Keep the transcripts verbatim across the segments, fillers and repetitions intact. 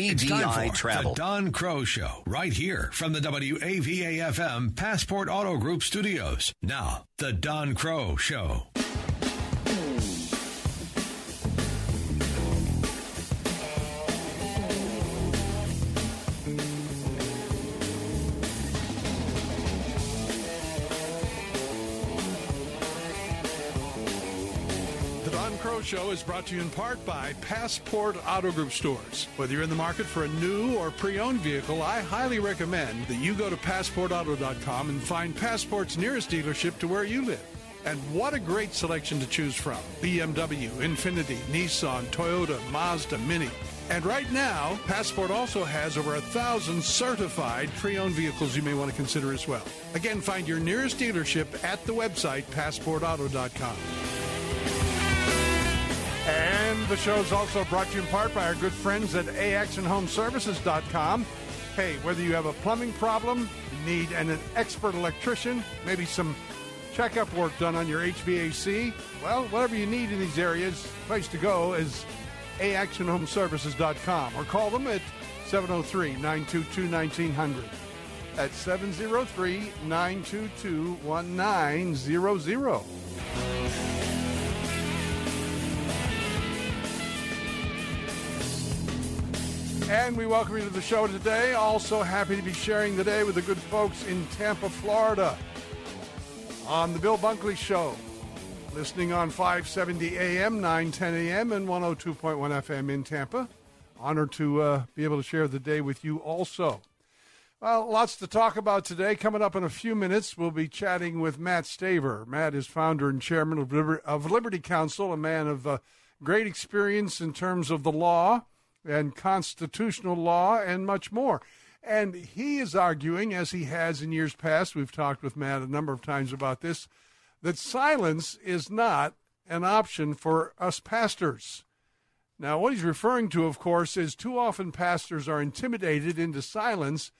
E D I Travel. The Don Crow Show, right here from the W A V A F M Passport Auto Group studios. Now, The Don Crow Show. Show is brought to you in part by Passport Auto Group stores. Whether you're in the market for a new or pre-owned vehicle, I highly recommend that you go to passport auto dot com and find Passport's nearest dealership to where you live. And what a great selection to choose from. B M W, Infiniti, Nissan, Toyota, Mazda, Mini. And right now, Passport also has over a thousand certified pre-owned vehicles you may want to consider as well. Again, find your nearest dealership at the website passport auto dot com. And the show is also brought to you in part by our good friends at a x and home services dot com. Hey, whether you have a plumbing problem, need an, an expert electrician, maybe some checkup work done on your H V A C, well, whatever you need in these areas, the place to go is a x and home services dot com or call them at seven oh three, nine two two, one nine zero zero. That's seven oh three, nine two two, one nine zero zero. And we welcome you to the show today. Also happy to be sharing the day with the good folks in Tampa, Florida, on the Bill Bunkley Show, listening on five seventy A M, nine ten A M, and one oh two point one F M in Tampa. Honored to uh, be able to share the day with you also. Well, lots to talk about today. Coming up in a few minutes, we'll be chatting with Matt Staver. Matt is founder and chairman of Liberty, of Liberty Counsel, a man of uh, great experience in terms of the law and constitutional law, and much more. And he is arguing, as he has in years past, we've talked with Matt a number of times about this, that silence is not an option for us pastors. Now, what he's referring to, of course, is too often pastors are intimidated into silence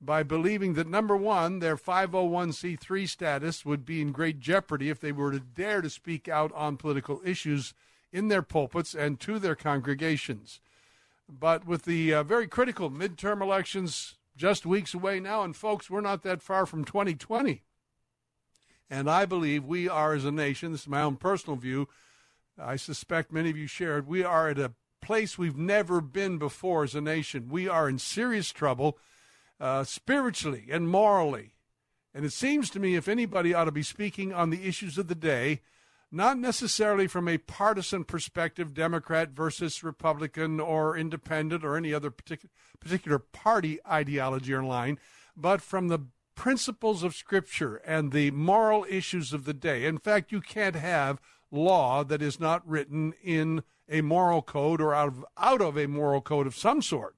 by believing that, number one, their five oh one c three status would be in great jeopardy if they were to dare to speak out on political issues in their pulpits and to their congregations. But with the uh, very critical midterm elections just weeks away now, and folks, we're not that far from twenty twenty. And I believe we are, as a nation, this is my own personal view, I suspect many of you share it, we are at a place we've never been before as a nation. We are in serious trouble uh, spiritually and morally. And it seems to me if anybody ought to be speaking on the issues of the day, not necessarily from a partisan perspective, Democrat versus Republican or Independent or any other particular particular party ideology or line, but from the principles of Scripture and the moral issues of the day. In fact, you can't have law that is not written in a moral code or out of, out of a moral code of some sort,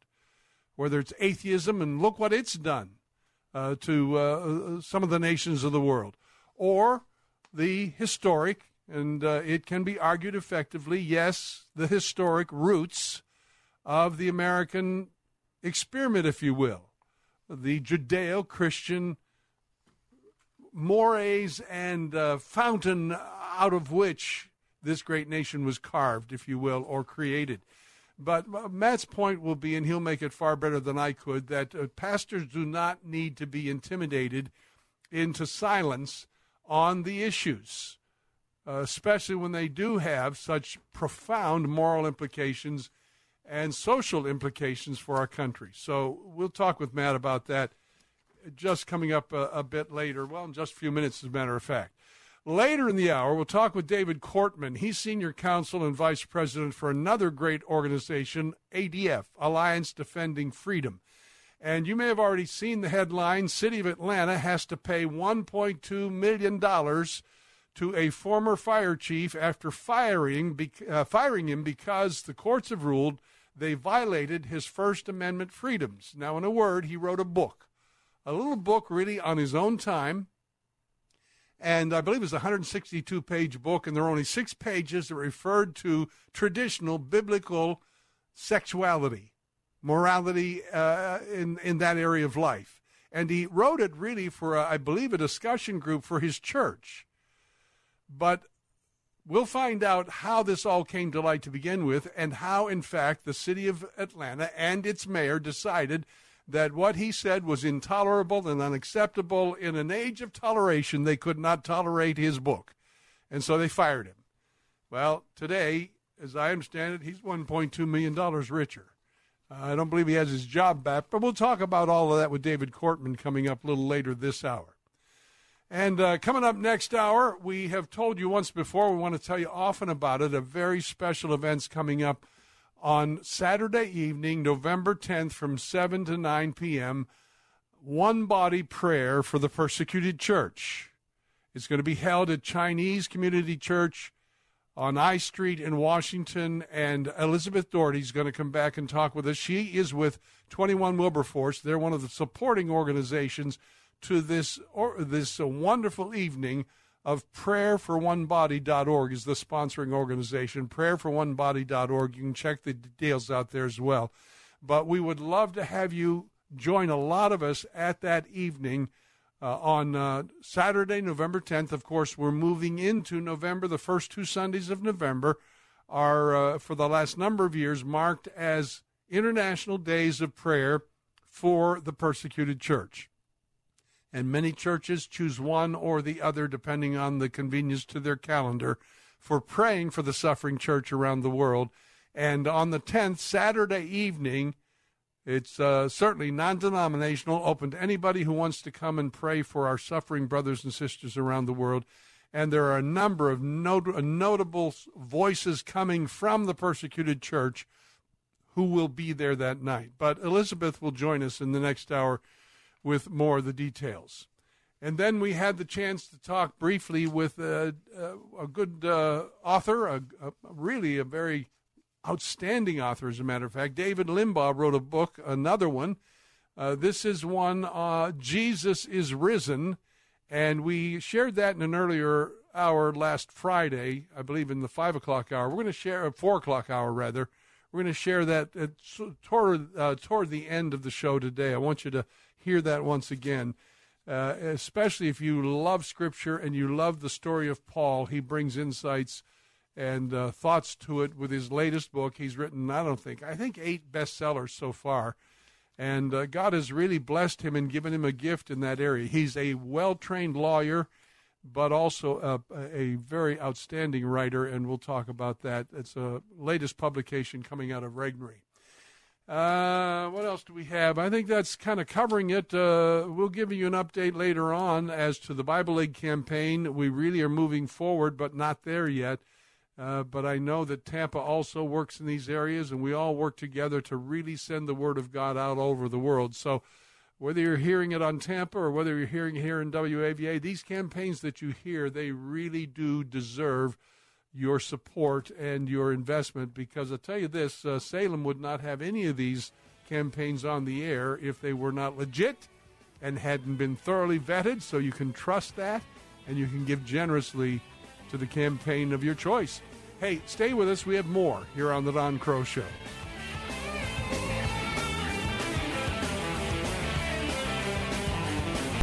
whether it's atheism, and look what it's done uh, to uh, some of the nations of the world, or the historic. And uh, it can be argued effectively, yes, the historic roots of the American experiment, if you will, the Judeo-Christian mores and uh, fountain out of which this great nation was carved, if you will, or created. But Matt's point will be, and he'll make it far better than I could, that uh, pastors do not need to be intimidated into silence on the issues. Uh, especially when they do have such profound moral implications and social implications for our country. So we'll talk with Matt about that just coming up a, a bit later. Well, in just a few minutes, as a matter of fact. Later in the hour, we'll talk with David Cortman. He's senior counsel and vice president for another great organization, A D F, Alliance Defending Freedom. And you may have already seen the headline, City of Atlanta has to pay one point two million dollars to a former fire chief after firing, uh, firing him because the courts have ruled they violated his First Amendment freedoms. Now, in a word, he wrote a book, a little book really on his own time. And I believe it's a one hundred sixty-two page book, and there are only six pages that referred to traditional biblical sexuality, morality uh, in, in that area of life. And he wrote it really for, a, I believe, a discussion group for his church. But we'll find out how this all came to light to begin with, and how, in fact, the city of Atlanta and its mayor decided that what he said was intolerable and unacceptable. In an age of toleration, they could not tolerate his book, and so they fired him. Well, today, as I understand it, he's one point two million dollars richer. Uh, I don't believe he has his job back, but we'll talk about all of that with David Cortman coming up a little later this hour. And uh, coming up next hour, we have told you once before, we want to tell you often about it, a very special event's coming up on Saturday evening, November tenth, from seven to nine p.m., One Body Prayer for the Persecuted Church. It's going to be held at Chinese Community Church on I Street in Washington, and Elizabeth Doherty is going to come back and talk with us. She is with twenty-one Wilberforce. They're one of the supporting organizations to this or, this uh, wonderful evening of prayer for one body dot org is the sponsoring organization, prayer for one body dot org. You can check the details out there as well. But we would love to have you join a lot of us at that evening uh, on uh, Saturday, November tenth. Of course, we're moving into November. The first two Sundays of November are, uh, for the last number of years, marked as International Days of Prayer for the Persecuted Church. And many churches choose one or the other, depending on the convenience to their calendar, for praying for the suffering church around the world. And on the tenth, Saturday evening, it's uh, certainly non-denominational, open to anybody who wants to come and pray for our suffering brothers and sisters around the world. And there are a number of not- notable voices coming from the persecuted church who will be there that night. But Elizabeth will join us in the next hour with more of the details. And then we had the chance to talk briefly with a, a, a good uh, author, a, a really a very outstanding author, as a matter of fact. David Limbaugh wrote a book, another one. Uh, this is one, uh, Jesus is Risen, and we shared that in an earlier hour last Friday, I believe in the five o'clock hour. We're going to share, uh, four o'clock hour, rather. We're going to share that at, toward, uh, toward the end of the show today. I want you to hear that once again, uh, especially if you love Scripture and you love the story of Paul. He brings insights and uh, thoughts to it with his latest book. He's written, I don't think, I think eight bestsellers so far. And uh, God has really blessed him and given him a gift in that area. He's a well-trained lawyer, but also a, a very outstanding writer, and we'll talk about that. It's a latest publication coming out of Regnery. Uh, what else do we have? I think that's kind of covering it. Uh, we'll give you an update later on as to the Bible League campaign. We really are moving forward, but not there yet. Uh, but I know that Tampa also works in these areas, and we all work together to really send the Word of God out over the world. So whether you're hearing it on Tampa or whether you're hearing it here in W A V A, these campaigns that you hear, they really do deserve your support and your investment, because I'll tell you this, uh, Salem would not have any of these campaigns on the air if they were not legit and hadn't been thoroughly vetted, so you can trust that, and you can give generously to the campaign of your choice. Hey, stay with us. We have more here on The Don Crow Show.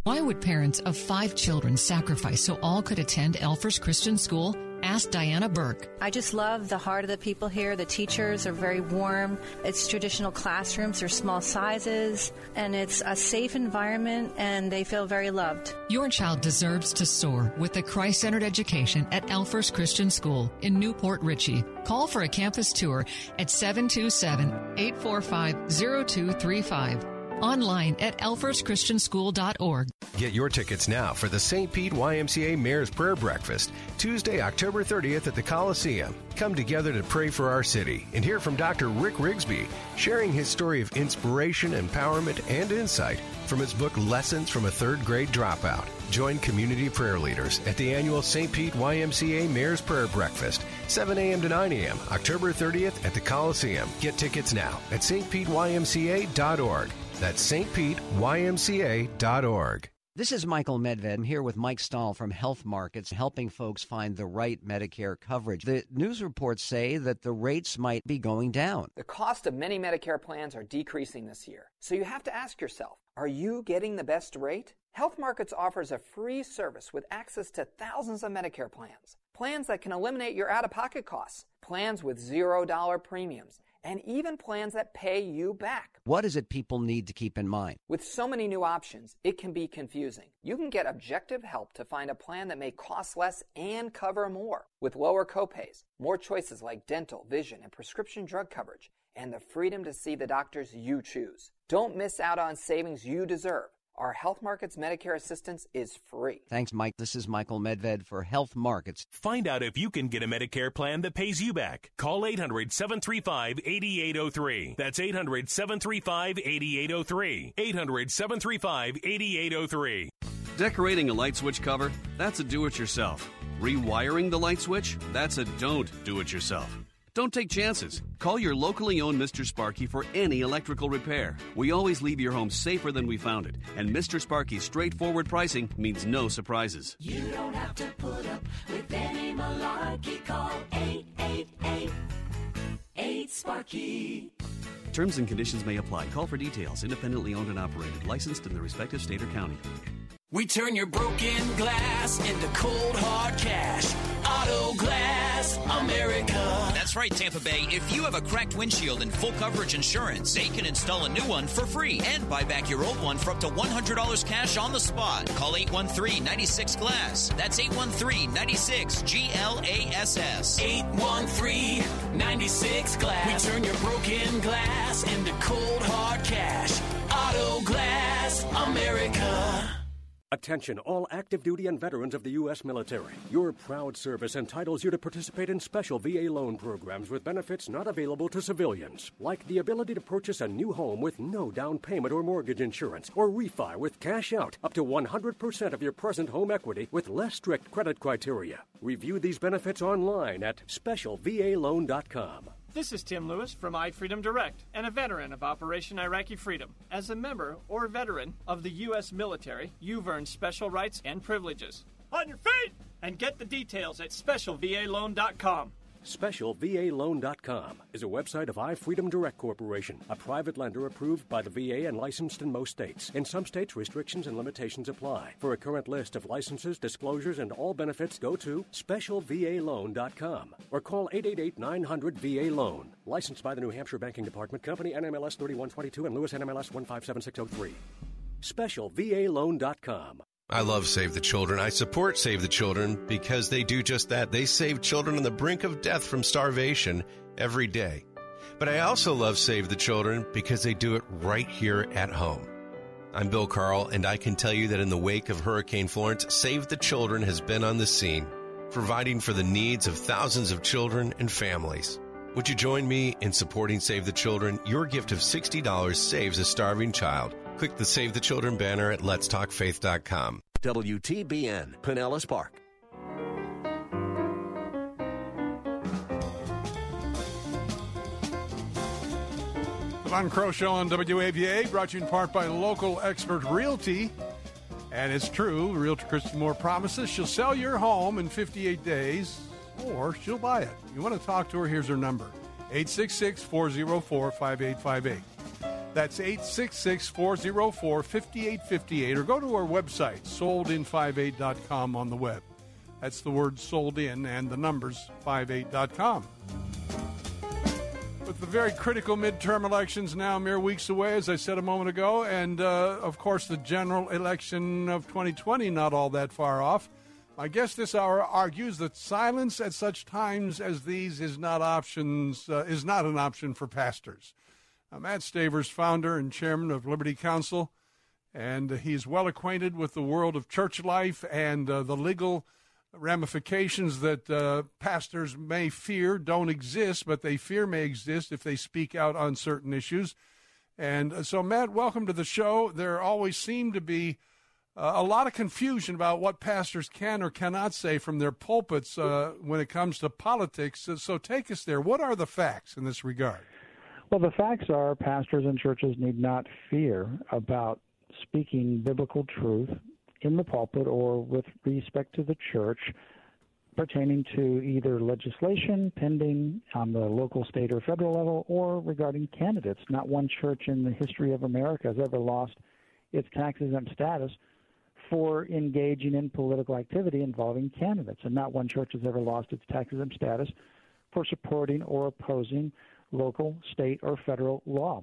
Why would parents of five children sacrifice so all could attend Elfers Christian School? Ask Diana Burke. I just love the heart of the people here. The teachers are very warm. It's traditional classrooms. They're small sizes, and it's a safe environment, and they feel very loved. Your child deserves to soar with the Christ-centered education at Elfers Christian School in Newport Richey. Call for a campus tour at seven two seven, eight four five, zero two three five. online at elfers christian school dot org. Get your tickets now for the Saint Pete Y M C A Mayor's Prayer Breakfast, Tuesday, October thirtieth at the Coliseum. Come together to pray for our city and hear from Doctor Rick Rigsby, sharing his story of inspiration, empowerment, and insight from his book, Lessons from a Third Grade Dropout. Join community prayer leaders at the annual Saint Pete Y M C A Mayor's Prayer Breakfast, seven a.m. to nine a.m., October thirtieth at the Coliseum. Get tickets now at s t pete y m c a dot org. That's s t pete y m c a dot org. This is Michael Medved. I'm here with Mike Stahl from Health Markets, helping folks find the right Medicare coverage. The news reports say that the rates might be going down. The cost of many Medicare plans are decreasing this year. So you have to ask yourself, are you getting the best rate? Health Markets offers a free service with access to thousands of Medicare plans. Plans that can eliminate your out-of-pocket costs. Plans with zero dollars premiums. And even plans that pay you back. What is it people need to keep in mind? With so many new options, it can be confusing. You can get objective help to find a plan that may cost less and cover more, with lower copays, more choices like dental, vision, and prescription drug coverage, and the freedom to see the doctors you choose. Don't miss out on savings you deserve. Our Health Markets Medicare assistance is free. Thanks, Mike. This is Michael Medved for Health Markets. Find out if you can get a Medicare plan that pays you back. Call eight hundred, seven three five, eight eight zero three. That's eight hundred, seven three five, eight eight zero three. eight hundred, seven three five, eight eight zero three. Decorating a light switch cover? That's a do-it-yourself. Rewiring the light switch? That's a don't do-it-yourself. Don't take chances. Call your locally owned Mister Sparky for any electrical repair. We always leave your home safer than we found it, and Mister Sparky's straightforward pricing means no surprises. You don't have to put up with any malarkey. Call eight eight eight, eight, SPARKY. Terms and conditions may apply. Call for details. Independently owned and operated. Licensed in the respective state or county. We turn your broken glass into cold hard cash. Auto Glass America. That's right, Tampa Bay. If you have a cracked windshield and full coverage insurance, they can install a new one for free and buy back your old one for up to one hundred dollars cash on the spot. Call eight one three, nine six, GLASS. That's eight one three, nine six, G L A S S. eight one three, nine six, GLASS. We turn your broken glass into cold hard cash. Auto Glass America. Attention all active duty and veterans of the U S military. Your proud service entitles you to participate in special V A loan programs with benefits not available to civilians, like the ability to purchase a new home with no down payment or mortgage insurance, or refi with cash out up to one hundred percent of your present home equity with less strict credit criteria. Review these benefits online at special v a loan dot com. This is Tim Lewis from iFreedom Direct and a veteran of Operation Iraqi Freedom. As a member or veteran of the U S military, you've earned special rights and privileges. On your feet! And get the details at special v a loan dot com. special v a loan dot com is a website of iFreedom Direct Corporation, a private lender approved by the V A and licensed in most states. In some states, restrictions and limitations apply. For a current list of licenses, disclosures, and all benefits, go to special v a loan dot com or call eight eight eight, nine hundred, V A Loan. Licensed by the New Hampshire Banking Department, Company N M L S three one two two and Lewis N M L S one five seven six zero three. special v a loan dot com. I love Save the Children. I support Save the Children because they do just that. They save children on the brink of death from starvation every day. But I also love Save the Children because they do it right here at home. I'm Bill Carl, and I can tell you that in the wake of Hurricane Florence, Save the Children has been on the scene, providing for the needs of thousands of children and families. Would you join me in supporting Save the Children? Your gift of sixty dollars saves a starving child. Click the Save the Children banner at lets talk faith dot com. W T B N, Pinellas Park. The Von Crow Show on W A V A, brought to you in part by Local Expert Realty. And it's true, Realtor Christy Moore promises she'll sell your home in fifty-eight days, or she'll buy it. You want to talk to her, here's her number, eight six six, four zero four, five eight five eight. That's eight six six, four zero four, five eight five eight, or go to our website, sold in fifty-eight dot com on the web. That's the word sold in and the numbers, fifty-eight dot com. With the very critical midterm elections now mere weeks away, as I said a moment ago, and, uh, of course, the general election of twenty twenty not all that far off, my guest this hour argues that silence at such times as these is not options uh, is not an option for pastors. Uh, Matt Staver's founder and chairman of Liberty Counsel, and he's well acquainted with the world of church life and uh, the legal ramifications that uh, pastors may fear don't exist, but they fear may exist if they speak out on certain issues. And so, Matt, welcome to the show. There always seem to be uh, a lot of confusion about what pastors can or cannot say from their pulpits uh, when it comes to politics. So, so take us there. What are the facts in this regard? Well, the facts are pastors and churches need not fear about speaking biblical truth in the pulpit or with respect to the church pertaining to either legislation pending on the local, state, or federal level or regarding candidates. Not one church in the history of America has ever lost its tax-exempt status for engaging in political activity involving candidates, and not one church has ever lost its tax-exempt status for supporting or opposing local, state, or federal law.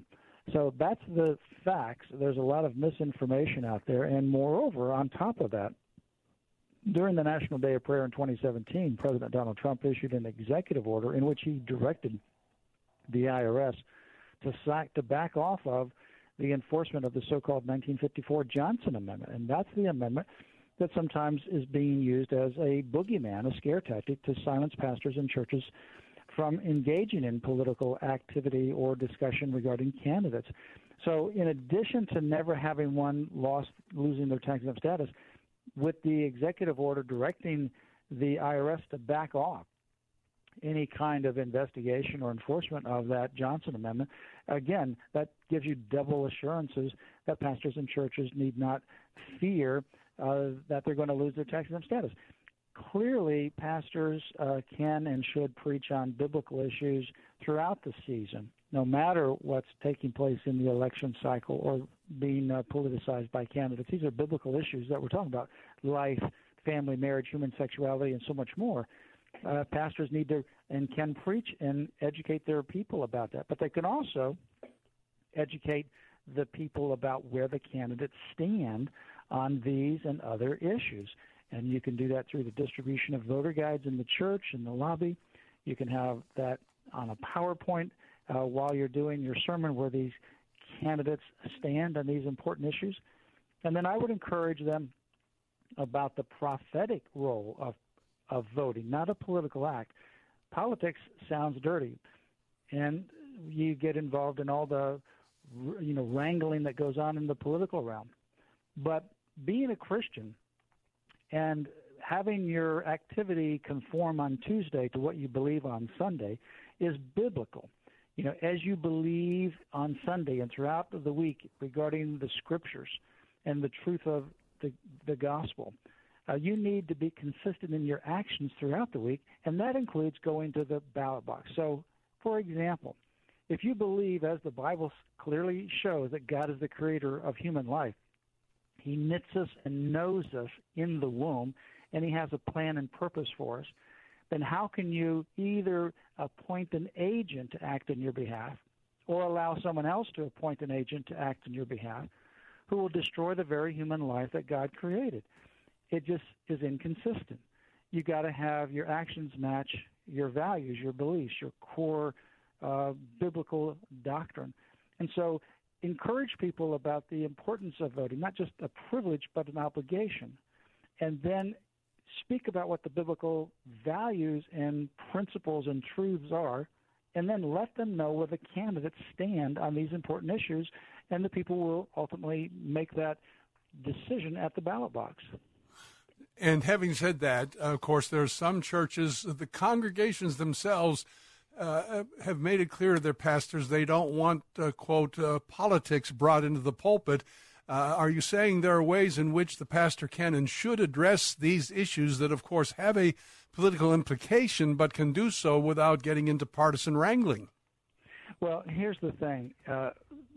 So that's the facts. There's a lot of misinformation out there. And moreover, on top of that, during the National Day of Prayer in twenty seventeen, President Donald Trump issued an executive order in which he directed the I R S to sack, to back off of the enforcement of the so-called nineteen fifty-four Johnson Amendment. And that's the amendment that sometimes is being used as a boogeyman, a scare tactic, to silence pastors and churches from engaging in political activity or discussion regarding candidates. So in addition to never having one lost, losing their tax-exempt status, with the executive order directing the I R S to back off any kind of investigation or enforcement of that Johnson Amendment, again, that gives you double assurances that pastors and churches need not fear uh, that they're going to lose their tax-exempt status. Clearly, pastors uh, can and should preach on biblical issues throughout the season, no matter what's taking place in the election cycle or being uh, politicized by candidates. These are biblical issues that we're talking about: life, family, marriage, human sexuality, and so much more. Uh, pastors need to and can preach and educate their people about that, but they can also educate the people about where the candidates stand on these and other issues. And you can do that through the distribution of voter guides in the church, in the lobby. You can have that on a PowerPoint uh, while you're doing your sermon where these candidates stand on these important issues. And then I would encourage them about the prophetic role of, of voting, not a political act. Politics sounds dirty, and you get involved in all the you know wrangling that goes on in the political realm. But being a Christian and having your activity conform on Tuesday to what you believe on Sunday is biblical. You know, as you believe on Sunday and throughout the week regarding the Scriptures and the truth of the, the gospel, uh, you need to be consistent in your actions throughout the week, and that includes going to the ballot box. So, for example, if you believe, as the Bible clearly shows, that God is the creator of human life, He knits us and knows us in the womb, and He has a plan and purpose for us, then how can you either appoint an agent to act on your behalf or allow someone else to appoint an agent to act on your behalf who will destroy the very human life that God created? It just is inconsistent. You got to have your actions match your values, your beliefs, your core uh, biblical doctrine. And so encourage people about the importance of voting, not just a privilege but an obligation, and then speak about what the biblical values and principles and truths are, and then let them know where the candidates stand on these important issues, and the people will ultimately make that decision at the ballot box. And having said that, of course, there are some churches, the congregations themselves, Uh, have made it clear to their pastors they don't want, uh, quote, uh, politics brought into the pulpit. Uh, are you saying there are ways in which the pastor can and should address these issues that, of course, have a political implication but can do so without getting into partisan wrangling? Well, here's the thing. Uh,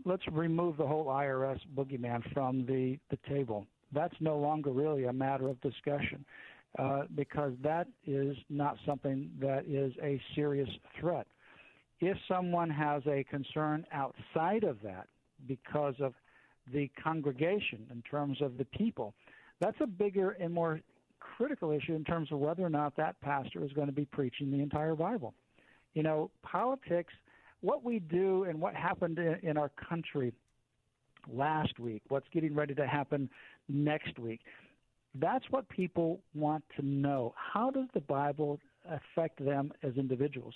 let's remove the whole I R S boogeyman from the, the table. That's no longer really a matter of discussion. Uh, because that is not something that is a serious threat. If someone has a concern outside of that because of the congregation in terms of the people, that's a bigger and more critical issue in terms of whether or not that pastor is going to be preaching the entire Bible. You know, politics what we do and what happened in our country last week, what's getting ready to happen next week. That's what people want to know. How does the Bible affect them as individuals?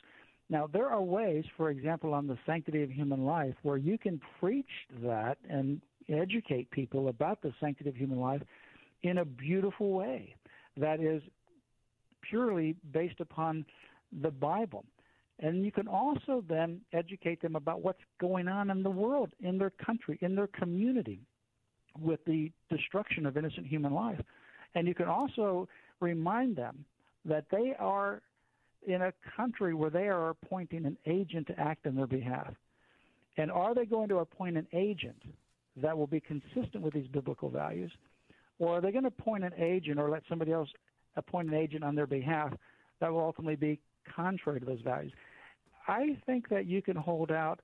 Now, there are ways, for example, on the sanctity of human life, where you can preach that and educate people about the sanctity of human life in a beautiful way that is purely based upon the Bible. And you can also then educate them about what's going on in the world, in their country, in their community, with the destruction of innocent human life. And you can also remind them that they are in a country where they are appointing an agent to act on their behalf. And are they going to appoint an agent that will be consistent with these biblical values? Or are they going to appoint an agent or let somebody else appoint an agent on their behalf that will ultimately be contrary to those values? I think that you can hold out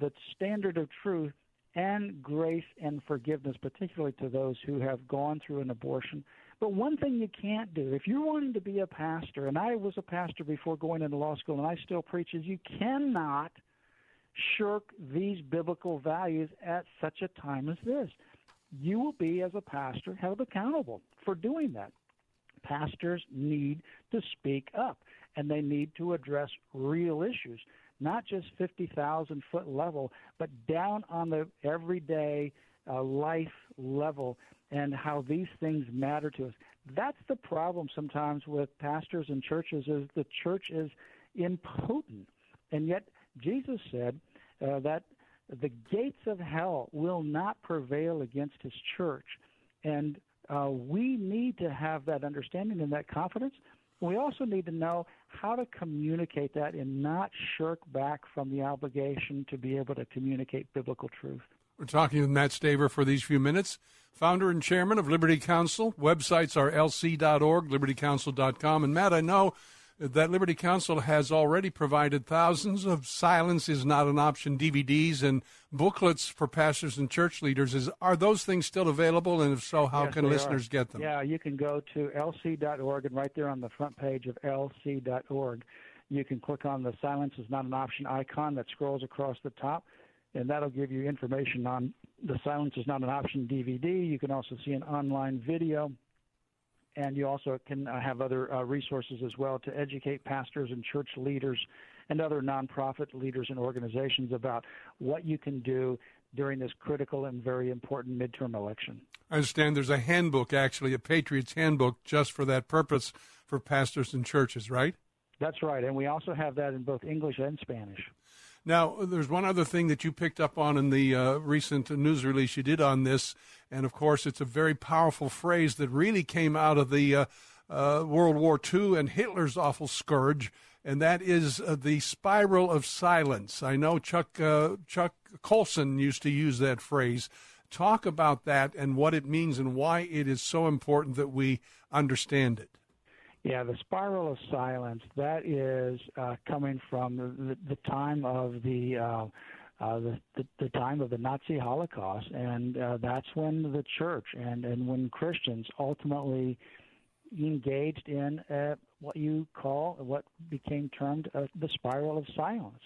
the standard of truth and grace and forgiveness, particularly to those who have gone through an abortion. But one thing you can't do, if you're wanting to be a pastor, and I was a pastor before going into law school and I still preach, is you cannot shirk these biblical values at such a time as this. You will be, as a pastor, held accountable for doing that. Pastors need to speak up, and they need to address real issues, not just fifty thousand foot level, but down on the everyday uh, life level, and how these things matter to us. That's the problem sometimes with pastors and churches, is the church is impotent. And yet Jesus said uh, that the gates of hell will not prevail against his church. And uh, we need to have that understanding and that confidence. We also need to know how to communicate that and not shirk back from the obligation to be able to communicate biblical truth. We're talking with Matt Staver for these few minutes, founder and chairman of Liberty Counsel. Websites are L C dot org, liberty counsel dot com. And, Matt, I know that Liberty Counsel has already provided thousands of Silence is Not an Option D V Ds and booklets for pastors and church leaders. Is, are those things still available? And if so, how yes, can listeners are. get them? Yeah, you can go to L C dot org, and right there on the front page of L C dot org, you can click on the Silence is Not an Option icon that scrolls across the top. And that'll give you information on the Silence is Not an Option D V D. You can also see an online video, and you also can uh, have other uh, resources as well to educate pastors and church leaders and other nonprofit leaders and organizations about what you can do during this critical and very important midterm election. I understand there's a handbook, actually, a Patriot's Handbook, just for that purpose for pastors and churches, right? That's right, and we also have that in both English and Spanish. Now, there's one other thing that you picked up on in the uh, recent news release you did on this, and, of course, it's a very powerful phrase that really came out of the uh, uh, World War Two and Hitler's awful scourge, and that is uh, the spiral of silence. I know Chuck uh, Chuck Colson used to use that phrase. Talk about that and what it means and why it is so important that we understand it. Yeah, the spiral of silence, that is uh, coming from the, the time of the, uh, uh, the, the the time of the Nazi Holocaust, and uh, that's when the church and, and when Christians ultimately engaged in uh, what you call, what became termed uh, the spiral of silence.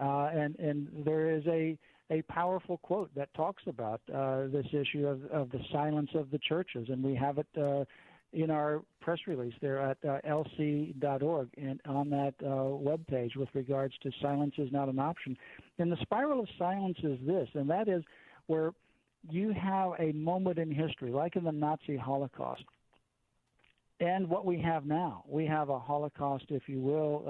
Uh, and, and there is a, a powerful quote that talks about uh, this issue of, of the silence of the churches, and we have it uh, in our press release there at uh, L C dot org and on that uh, webpage with regards to Silence is Not an Option. And the spiral of silence is this, and that is where you have a moment in history, like in the Nazi Holocaust, and what we have now. We have a Holocaust, if you will,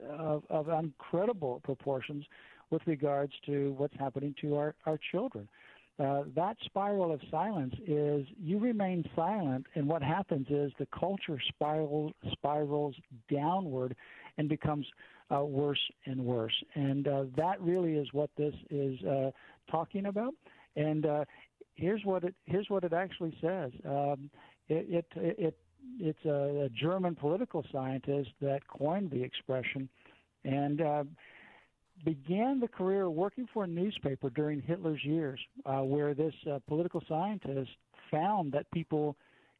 uh, of, of incredible proportions with regards to what's happening to our, our children. Uh, that spiral of silence is you remain silent, and what happens is the culture spiral, spirals downward and becomes uh, worse and worse. And uh, that really is what this is uh, talking about. And uh, here's what it here's what it actually says. Um, it, it it it's a German political scientist that coined the expression, and Uh, began the career working for a newspaper during Hitler's years, uh, where this uh, political scientist found that people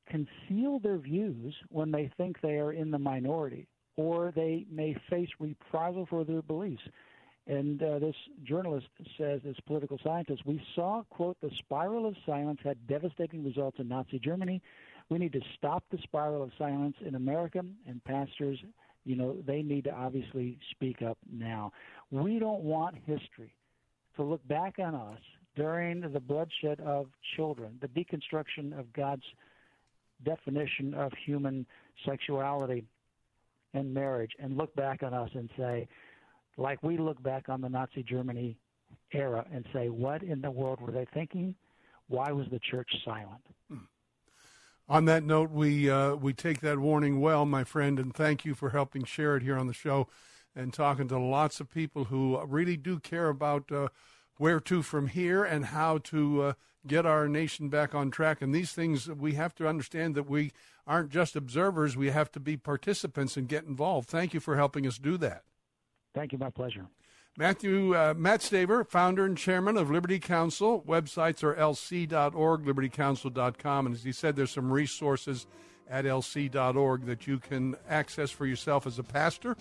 conceal their views when they think they are in the minority, or they may face reprisal for their beliefs. And uh, this journalist says, this political scientist, we saw, quote, the spiral of silence had devastating results in Nazi Germany. We need to stop the spiral of silence in America, and pastors, you know, they need to obviously speak up now. We don't want history to look back on us during the bloodshed of children, the deconstruction of God's definition of human sexuality and marriage, and look back on us and say, like we look back on the Nazi Germany era and say, what in the world were they thinking? Why was the church silent? Mm. On that note, we uh, we take that warning well, my friend, and thank you for helping share it here on the show and talking to lots of people who really do care about uh, where to from here and how to uh, get our nation back on track. And these things, we have to understand that we aren't just observers. We have to be participants and get involved. Thank you for helping us do that. Thank you. My pleasure. Matthew, uh, Matt Staver, founder and chairman of Liberty Counsel. Websites are L C dot org, liberty counsel dot com. And as he said, there's some resources at L C dot org that you can access for yourself as a pastor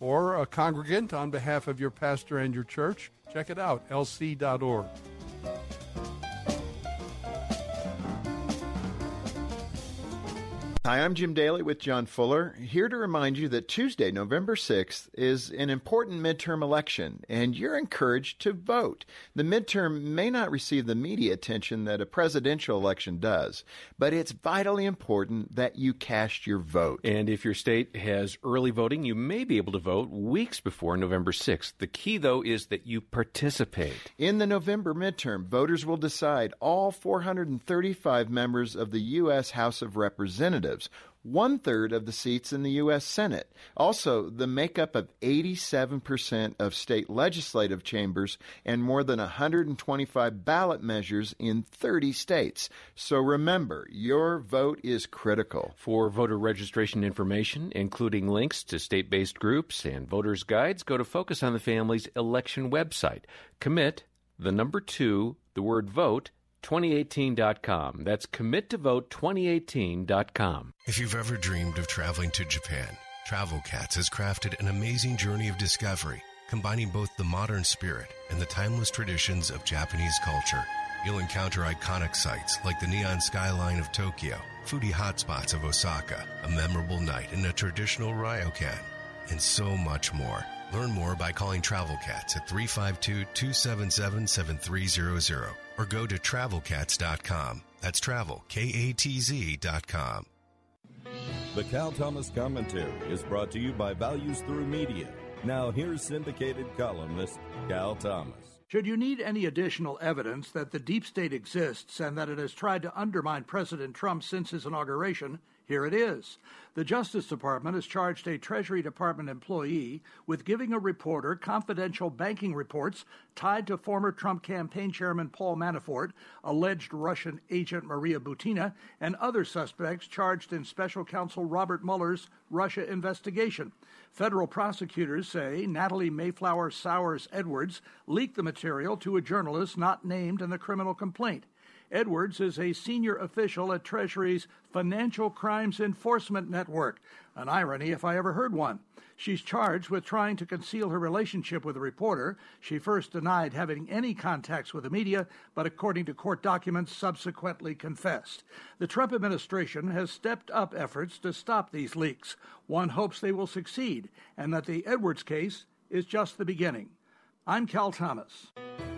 or a congregant on behalf of your pastor and your church. Check it out, L C dot org. Hi, I'm Jim Daly with John Fuller, here to remind you that Tuesday, November sixth, is an important midterm election, and you're encouraged to vote. The midterm may not receive the media attention that a presidential election does, but it's vitally important that you cast your vote. And if your state has early voting, you may be able to vote weeks before November sixth. The key, though, is that you participate. In the November midterm, voters will decide all four hundred thirty-five members of the U S House of Representatives, one-third of the seats in the U S Senate. Also, the makeup of eighty-seven percent of state legislative chambers and more than one hundred twenty-five ballot measures in thirty states. So remember, your vote is critical. For voter registration information, including links to state-based groups and voters' guides, go to Focus on the Family's election website. Commit, the number two, the word vote, twenty eighteen dot com. That's commit to vote twenty eighteen dot com. If you've ever dreamed of traveling to Japan, Travel Cats has crafted an amazing journey of discovery, combining both the modern spirit and the timeless traditions of Japanese culture. You'll encounter iconic sights like the neon skyline of Tokyo, foodie hotspots of Osaka, a memorable night in a traditional ryokan, and so much more. Learn more by calling Travel Cats at three five two, two seven seven, seven three zero zero or go to travel cats dot com. That's travel, K A T Z dot com. The Cal Thomas Commentary is brought to you by Values Through Media. Now here's syndicated columnist Cal Thomas. Should you need any additional evidence that the deep state exists and that it has tried to undermine President Trump since his inauguration, here it is. The Justice Department has charged a Treasury Department employee with giving a reporter confidential banking reports tied to former Trump campaign chairman Paul Manafort, alleged Russian agent Maria Butina, and other suspects charged in special counsel Robert Mueller's Russia investigation. Federal prosecutors say Natalie Mayflower Sowers Edwards leaked the material to a journalist not named in the criminal complaint. Edwards is a senior official at Treasury's Financial Crimes Enforcement Network, an irony if I ever heard one. She's charged with trying to conceal her relationship with a reporter. She first denied having any contacts with the media, but according to court documents, subsequently confessed. The Trump administration has stepped up efforts to stop these leaks. One hopes they will succeed, and that the Edwards case is just the beginning. I'm Cal Thomas.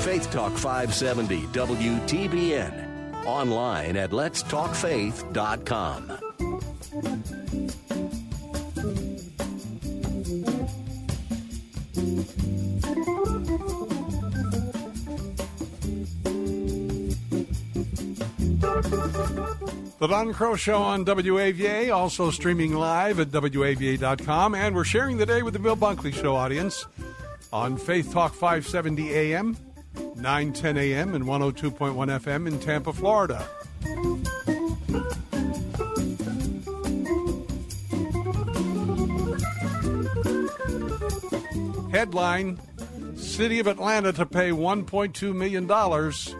Faith Talk five seventy W T B N. Online at lets talk faith dot com. The Don Crow Show on W A V A, also streaming live at W A V A dot com, and we're sharing the day with the Bill Bunkley Show audience on Faith Talk five seventy A M, nine ten A M, and one oh two point one F M in Tampa, Florida. Headline, City of Atlanta to pay one point two million dollars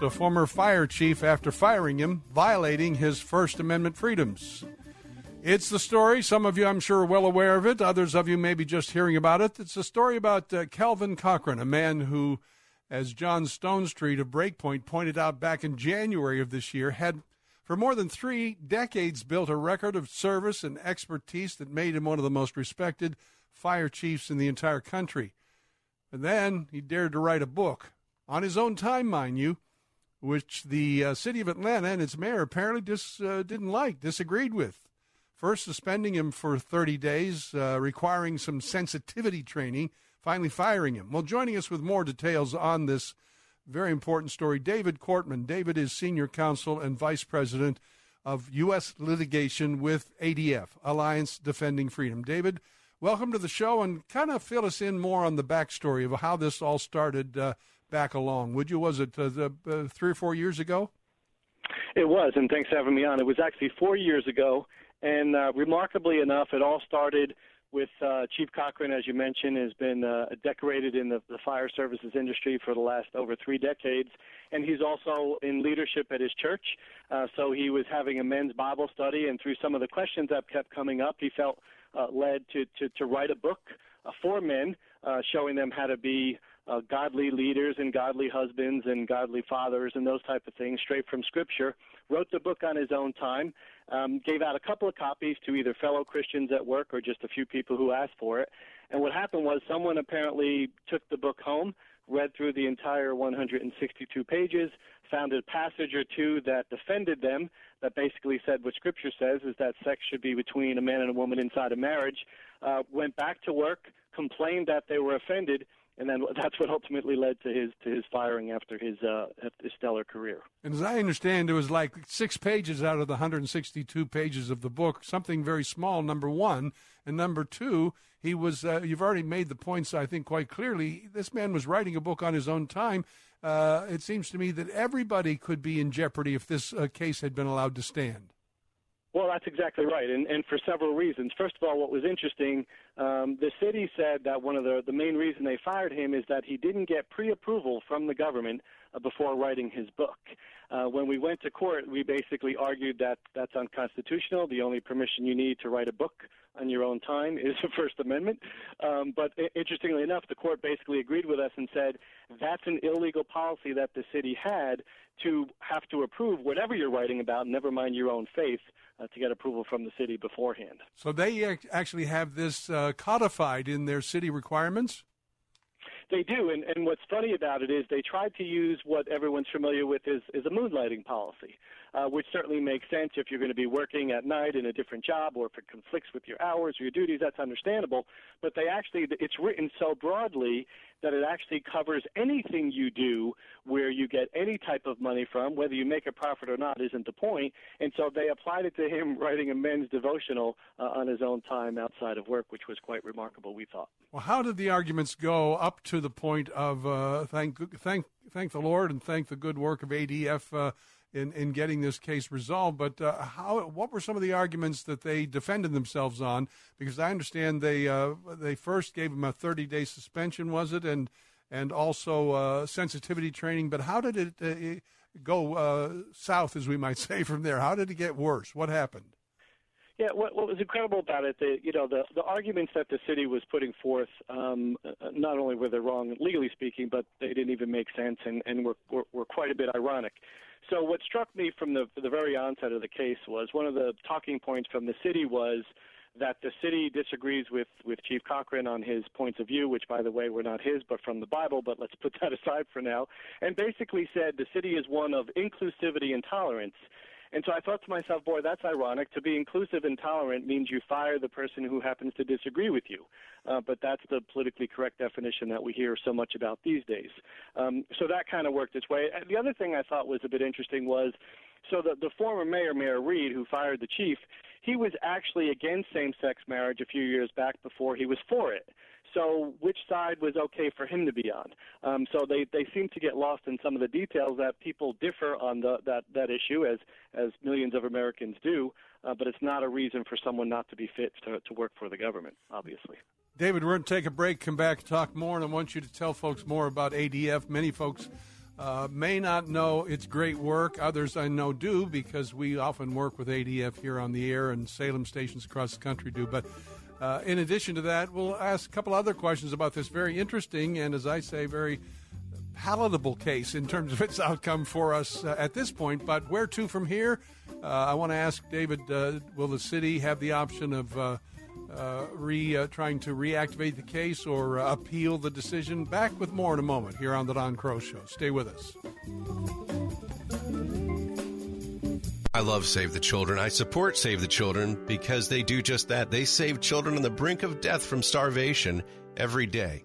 to former fire chief after firing him, violating his First Amendment freedoms. It's the story. Some of you, I'm sure, are well aware of it. Others of you may be just hearing about it. It's a story about uh, Calvin Cochran, a man who, as John Stone Street of Breakpoint pointed out back in January of this year, had for more than three decades built a record of service and expertise that made him one of the most respected fire chiefs in the entire country. And then he dared to write a book, on his own time, mind you, which the uh, city of Atlanta and its mayor apparently dis, uh, didn't like, disagreed with. First, suspending him for thirty days, uh, requiring some sensitivity training, finally firing him. Well, joining us with more details on this very important story, David Cortman. David is senior counsel and vice president of U S litigation with A D F, Alliance Defending Freedom. David, welcome to the show, and kind of fill us in more on the backstory of how this all started uh, back along. Would you? Was it uh, the, uh, three or four years ago? It was, and thanks for having me on. It was actually four years ago. And uh, remarkably enough, it all started with uh, Chief Cochran, as you mentioned, has been uh, decorated in the, the fire services industry for the last over three decades. And he's also in leadership at his church. Uh, so he was having a men's Bible study. And through some of the questions that kept coming up, he felt uh, led to, to, to write a book uh, for men, uh, showing them how to be uh, godly leaders and godly husbands and godly fathers and those type of things, straight from Scripture. Wrote the book on his own time, um, gave out a couple of copies to either fellow Christians at work or just a few people who asked for it. And what happened was someone apparently took the book home, read through the entire one hundred sixty-two pages, found a passage or two that defended them, that basically said what Scripture says is that sex should be between a man and a woman inside a marriage, uh, went back to work, complained that they were offended, and then that's what ultimately led to his to his firing after his, uh, his stellar career. And as I understand, it was like six pages out of the one hundred sixty-two pages of the book, something very small, number one. And number two, he was. Uh, you've already made the points, I think, quite clearly. This man was writing a book on his own time. Uh, it seems to me that everybody could be in jeopardy if this uh, case had been allowed to stand. Well, that's exactly right, and, and for several reasons. First of all, what was interesting, um, the city said that one of the, the main reason they fired him is that he didn't get pre-approval from the government uh, before writing his book. Uh, when we went to court, we basically argued that that's unconstitutional. The only permission you need to write a book on your own time is the First Amendment. Um, but I- interestingly enough, the court basically agreed with us and said that's an illegal policy that the city had to have to approve whatever you're writing about, never mind your own faith, uh, to get approval from the city beforehand. So they ac- actually have this uh, codified in their city requirements? They do, and, and what's funny about it is they tried to use what everyone's familiar with is, is a moonlighting policy, uh, which certainly makes sense if you're going to be working at night in a different job or if it conflicts with your hours or your duties, that's understandable. But they actually, it's written so broadly that it actually covers anything you do where you get any type of money from, whether you make a profit or not isn't the point. And so they applied it to him writing a men's devotional uh, on his own time outside of work, which was quite remarkable, we thought. Well, how did the arguments go up to the point of uh, thank thank thank the Lord and thank the good work of A D F uh, in, in getting this case resolved? But uh, how what were some of the arguments that they defended themselves on? Because I understand they uh, they first gave him a thirty-day suspension, was it? And and also uh, sensitivity training. But how did it uh, go uh, south, as we might say, from there? How did it get worse? What happened? Yeah, what, what was incredible about it, the, you know, the, the arguments that the city was putting forth, um, not only were they wrong legally speaking, but they didn't even make sense and, and were, were, were quite a bit ironic. So what struck me from the, the very onset of the case was one of the talking points from the city was that the city disagrees with, with Chief Cochran on his points of view, which, by the way, were not his but from the Bible, but let's put that aside for now, and basically said the city is one of inclusivity and tolerance. And so I thought to myself, boy, that's ironic. To be inclusive and tolerant means you fire the person who happens to disagree with you. Uh, but that's the politically correct definition that we hear so much about these days. Um, so that kind of worked its way. The other thing I thought was a bit interesting was, so the, the former mayor, Mayor Reed, who fired the chief, he was actually against same-sex marriage a few years back before he was for it. So which side was okay for him to be on? Um, so they, they seem to get lost in some of the details that people differ on the, that, that issue, as, as millions of Americans do, uh, but it's not a reason for someone not to be fit to, to work for the government, obviously. David, we're going to take a break, come back, talk more, and I want you to tell folks more about A D F. Many folks uh, may not know its great work. Others I know do, because we often work with A D F here on the air, and Salem stations across the country do, but... Uh, in addition to that, we'll ask a couple other questions about this very interesting and, as I say, very palatable case in terms of its outcome for us uh, at this point. But where to from here? Uh, I want to ask David, uh, will the city have the option of uh, uh, re uh, trying to reactivate the case or uh, appeal the decision? Back with more in a moment here on The Don Crow Show. Stay with us. I love Save the Children. I support Save the Children because they do just that. They save children on the brink of death from starvation every day.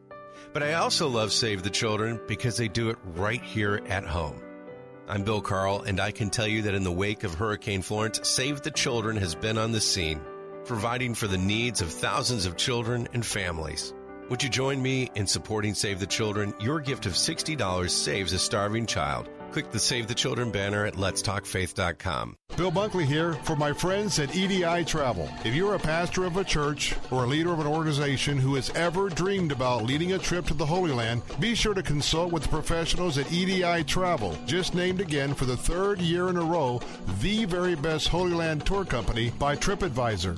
But I also love Save the Children because they do it right here at home. I'm Bill Carl, and I can tell you that in the wake of Hurricane Florence, Save the Children has been on the scene, providing for the needs of thousands of children and families. Would you join me in supporting Save the Children? Your gift of sixty dollars saves a starving child. Click the Save the Children banner at lets talk faith dot com. Bill Bunkley here for my friends at E D I Travel. If you're a pastor of a church or a leader of an organization who has ever dreamed about leading a trip to the Holy Land, be sure to consult with the professionals at E D I Travel. Just named again for the third year in a row, the very best Holy Land tour company by TripAdvisor.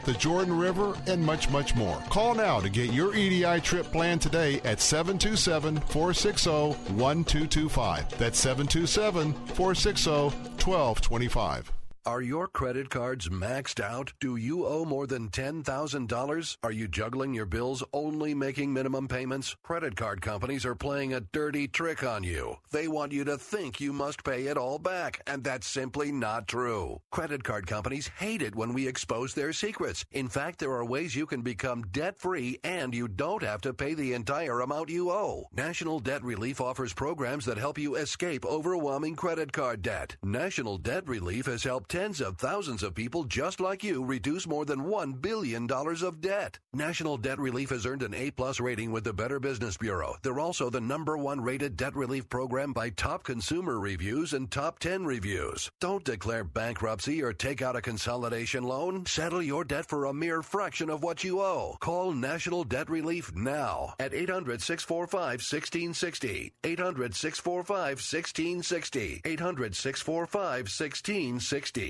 the Jordan River, and much, much more. Call now to get your E D I trip planned today at seven two seven, four six zero, one two two five. That's seven two seven, four six zero, one two two five. Are your credit cards maxed out? Do you owe more than ten thousand dollars? Are you juggling your bills, only making minimum payments? Credit card companies are playing a dirty trick on you. They want you to think you must pay it all back, and that's simply not true. Credit card companies hate it when we expose their secrets. In fact, there are ways you can become debt-free and you don't have to pay the entire amount you owe. National Debt Relief offers programs that help you escape overwhelming credit card debt. National Debt Relief has helped tens of thousands of people just like you reduce more than one billion dollars of debt. National Debt Relief has earned an A plus rating with the Better Business Bureau. They're also the number one rated debt relief program by Top Consumer Reviews and Top ten Reviews. Don't declare bankruptcy or take out a consolidation loan. Settle your debt for a mere fraction of what you owe. Call National Debt Relief now at eight hundred, six four five, one six six zero. eight hundred, six four five, one six six zero. eight hundred, six four five, one six six zero.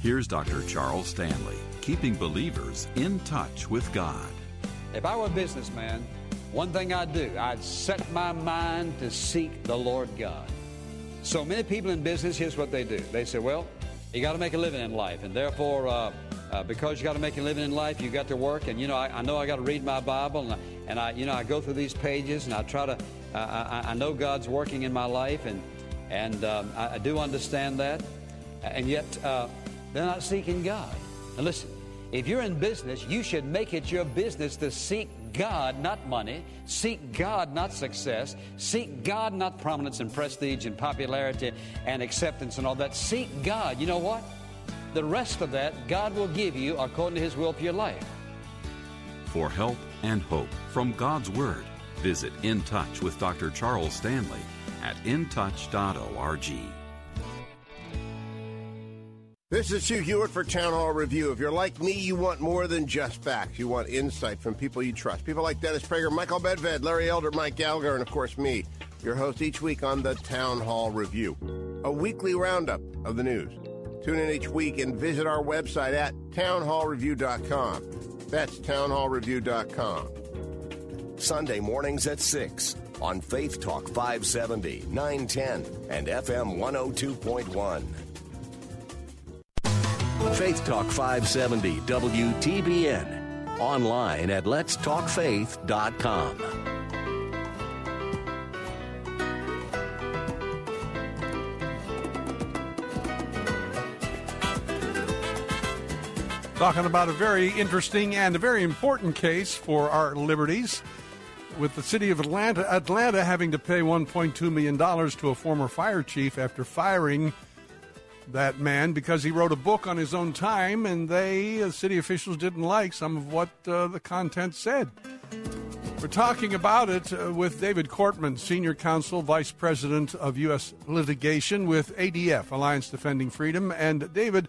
Here's Doctor Charles Stanley, keeping believers in touch with God. If I were a businessman, one thing I'd do, I'd set my mind to seek the Lord God. So many people in business, here's what they do. They say, well, you got to make a living in life, and therefore, uh, uh, because you got to make a living in life, you got to work, and, you know, I, I know I got to read my Bible, and I, and I, you know, I go through these pages, and I try to, uh, I, I know God's working in my life, and, and um, I, I do understand that. And yet, uh, they're not seeking God. Now listen, if you're in business, you should make it your business to seek God, not money. Seek God, not success. Seek God, not prominence and prestige and popularity and acceptance and all that. Seek God. You know what? The rest of that God will give you according to His will for your life. For help and hope from God's Word, visit In Touch with Doctor Charles Stanley at in touch dot org. This is Hugh Hewitt for Town Hall Review. If you're like me, you want more than just facts. You want insight from people you trust. People like Dennis Prager, Michael Medved, Larry Elder, Mike Gallagher, and of course me, your host each week on the Town Hall Review, a weekly roundup of the news. Tune in each week and visit our website at town hall review dot com. That's town hall review dot com. Sunday mornings at six on Faith Talk five seventy, nine ten, and F M one oh two point one. Faith Talk five seventy W T B N. Online at lets talk faith dot com. Talking about a very interesting and a very important case for our liberties, with the city of Atlanta, Atlanta having to pay one point two million dollars to a former fire chief after firing that man because he wrote a book on his own time, and they, the city officials, didn't like some of what uh, the content said. We're talking about it uh, with David Cortman, Senior Counsel, Vice President of U S Litigation with A D F, Alliance Defending Freedom. And David,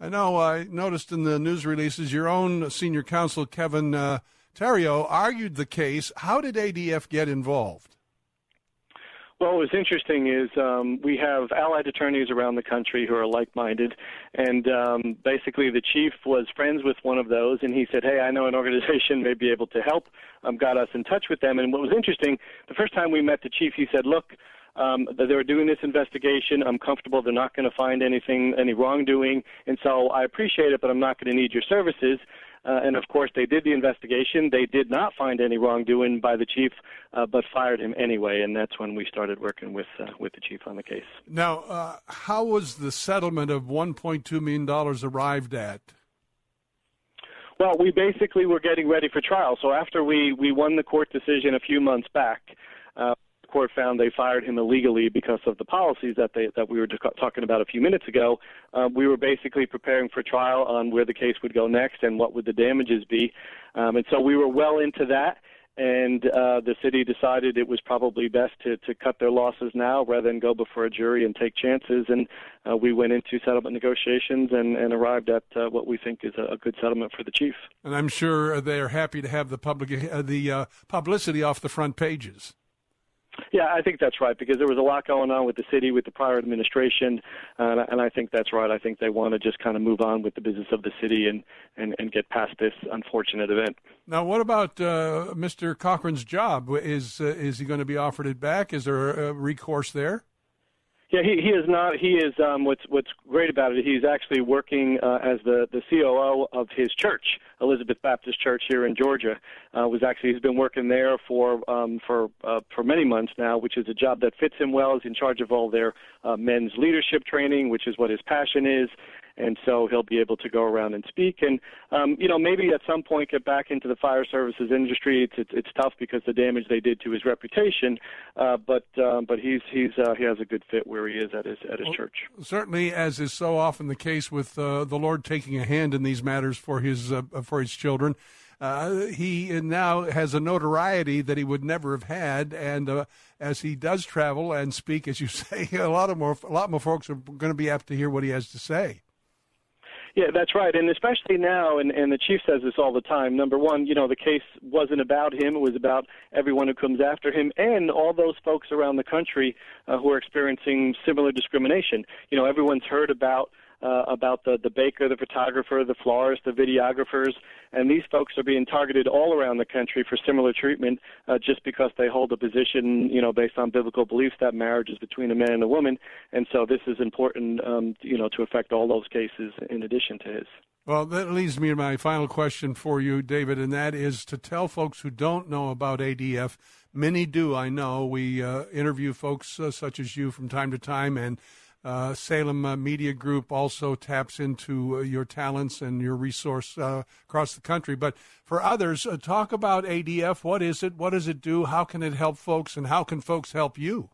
I know I noticed in the news releases your own Senior Counsel, Kevin uh, Terrio, argued the case. How did A D F get involved? Well, what's interesting is um, we have allied attorneys around the country who are like-minded, and um, basically the chief was friends with one of those, and he said, hey, I know an organization may be able to help, um, got us in touch with them. And what was interesting, the first time we met the chief, he said, look, um, they're doing this investigation. I'm comfortable they're not going to find anything, any wrongdoing, and so I appreciate it, but I'm not going to need your services. Uh, and, of course, they did the investigation. They did not find any wrongdoing by the chief, uh, but fired him anyway, and that's when we started working with uh, with the chief on the case. Now, uh, how was the settlement of one point two million dollars arrived at? Well, we basically were getting ready for trial. So after we, we won the court decision a few months back, uh, the court found they fired him illegally because of the policies that they that we were talking about a few minutes ago. Uh, we were basically preparing for trial on where the case would go next and what would the damages be. Um, and so we were well into that, and uh, the city decided it was probably best to, to cut their losses now rather than go before a jury and take chances. And uh, we went into settlement negotiations and, and arrived at uh, what we think is a, a good settlement for the chief. And I'm sure they're happy to have the public uh, the uh, publicity off the front pages. Yeah, I think that's right, because there was a lot going on with the city, with the prior administration, uh, and I think that's right. I think they want to just kind of move on with the business of the city and, and, and get past this unfortunate event. Now, what about uh, Mister Cochran's job? Is uh, is he going to be offered it back? Is there a recourse there? Yeah, he, he is not. He is um, what's what's great about it. He's actually working uh, as the, the C O O of his church, Elizabeth Baptist Church here in Georgia. Uh, was actually he's been working there for um, for uh, for many months now, which is a job that fits him well. He's in charge of all their uh, men's leadership training, which is what his passion is. And so he'll be able to go around and speak and, um, you know, maybe at some point get back into the fire services industry. It's it's, it's tough because the damage they did to his reputation, uh, but um, but he's he's uh, he has a good fit where he is at his at his well, church. Certainly, as is so often the case with uh, the Lord taking a hand in these matters for his uh, for his children, uh, he now has a notoriety that he would never have had. And uh, as he does travel and speak, as you say, a lot of more a lot more folks are going to be apt to hear what he has to say. Yeah, that's right, and especially now, and, and the chief says this all the time, number one, you know, the case wasn't about him. It was about everyone who comes after him and all those folks around the country uh, who are experiencing similar discrimination. You know, everyone's heard about Uh, about the, the baker, the photographer, the florist, the videographers, and these folks are being targeted all around the country for similar treatment uh, just because they hold a position, you know, based on biblical beliefs that marriage is between a man and a woman, and so this is important, um, you know, to affect all those cases in addition to his. Well, that leads me to my final question for you, David, and that is to tell folks who don't know about A D F. Many do, I know. We uh, interview folks uh, such as you from time to time, and Uh, Salem uh, Media Group also taps into uh, your talents and your resource uh, across the country. But for others, uh, talk about A D F. What is it? What does it do? How can it help folks? And how can folks help you?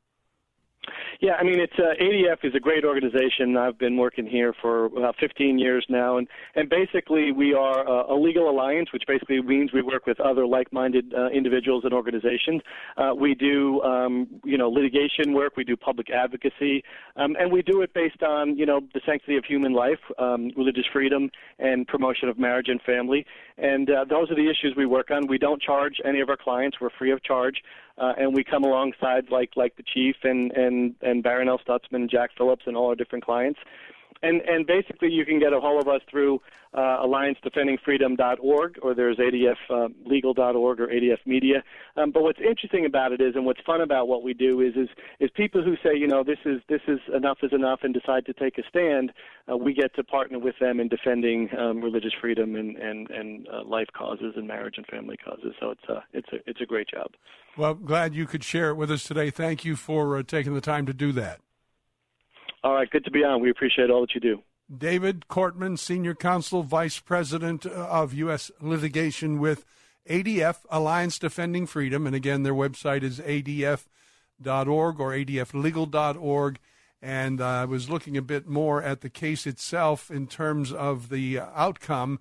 Yeah, I mean, it's uh, A D F is a great organization. I've been working here for about fifteen years now, and, and basically we are uh, a legal alliance, which basically means we work with other like-minded uh, individuals and organizations. Uh, we do, um, you know, litigation work. We do public advocacy, um, and we do it based on, you know, the sanctity of human life, um, religious freedom, and promotion of marriage and family. And uh, those are the issues we work on. We don't charge any of our clients. We're free of charge. Uh, and we come alongside like like the chief and and and Baron L. Stutzman and Jack Phillips and all our different clients. And and basically you can get a hold of us through uh, alliance defending freedom dot org, or there's A D F legal dot org or A D F media. Um, but what's interesting about it is, and what's fun about what we do is is is people who say, you know, this is this is enough is enough and decide to take a stand, uh, we get to partner with them in defending um, religious freedom and and and uh, life causes and marriage and family causes. So it's a it's a it's a great job. Well, glad you could share it with us today. Thank you for uh, taking the time to do that. All right, good to be on. We appreciate all that you do. David Cortman, Senior Counsel, Vice President of U S Litigation with A D F, Alliance Defending Freedom. And again, their website is A D F dot org or A D F legal dot org. And uh, I was looking a bit more at the case itself in terms of the outcome.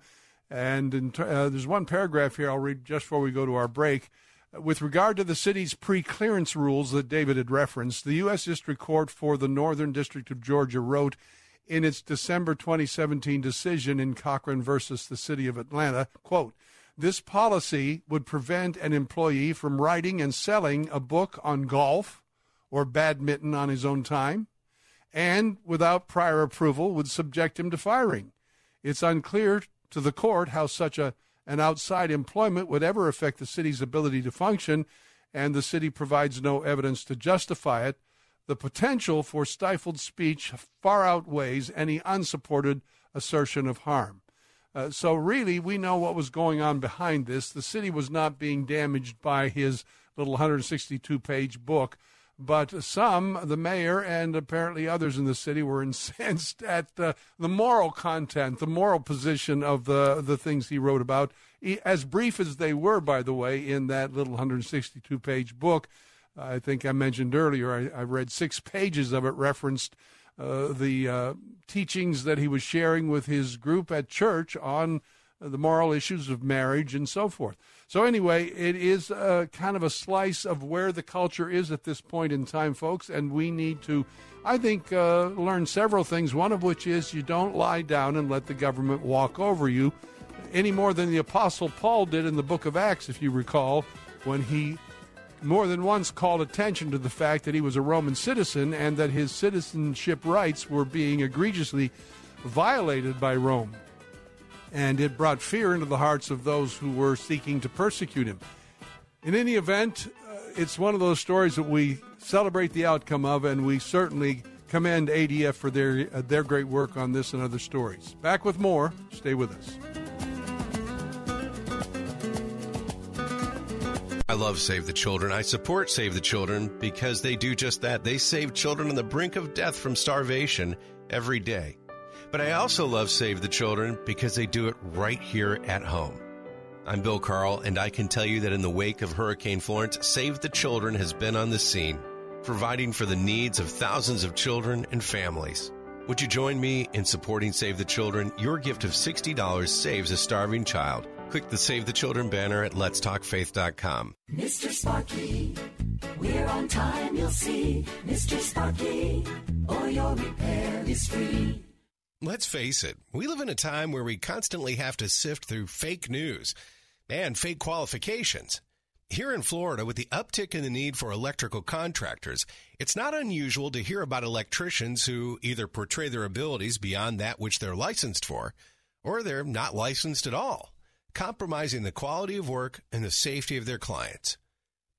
And in ter- uh, there's one paragraph here I'll read just before we go to our break. With regard to the city's pre-clearance rules that David had referenced, the U S. District Court for the Northern District of Georgia wrote in its December twenty seventeen decision in Cochran versus the City of Atlanta, quote, "This policy would prevent an employee from writing and selling a book on golf or badminton on his own time, and without prior approval would subject him to firing. It's unclear to the court how such a and outside employment would ever affect the city's ability to function, and the city provides no evidence to justify it. The potential for stifled speech far outweighs any unsupported assertion of harm." Uh, so really, we know what was going on behind this. The city was not being damaged by his little one hundred sixty-two page book, but some, the mayor and apparently others in the city, were incensed at uh, the moral content, the moral position of the, the things he wrote about, as brief as they were, by the way, in that little one hundred sixty-two page book. I think I mentioned earlier, I, I read six pages of it, referenced uh, the uh, teachings that he was sharing with his group at church on the moral issues of marriage and so forth. So anyway, it is a, kind of a slice of where the culture is at this point in time, folks, and we need to, I think, uh, learn several things, one of which is you don't lie down and let the government walk over you any more than the Apostle Paul did in the book of Acts, if you recall, when he more than once called attention to the fact that he was a Roman citizen and that his citizenship rights were being egregiously violated by Rome. And it brought fear into the hearts of those who were seeking to persecute him. In any event, uh, it's one of those stories that we celebrate the outcome of, and we certainly commend A D F for their uh, their great work on this and other stories. Back with more. Stay with us. I love Save the Children. I support Save the Children because they do just that. They save children on the brink of death from starvation every day. But I also love Save the Children because they do it right here at home. I'm Bill Carl, and I can tell you that in the wake of Hurricane Florence, Save the Children has been on the scene, providing for the needs of thousands of children and families. Would you join me in supporting Save the Children? Your gift of sixty dollars saves a starving child. Click the Save the Children banner at lets talk faith dot com. Mister Sparky, we're on time, you'll see. Mister Sparky, or your repair is free. Let's face it, we live in a time where we constantly have to sift through fake news and fake qualifications. Here in Florida, with the uptick in the need for electrical contractors, it's not unusual to hear about electricians who either portray their abilities beyond that which they're licensed for, or they're not licensed at all, compromising the quality of work and the safety of their clients.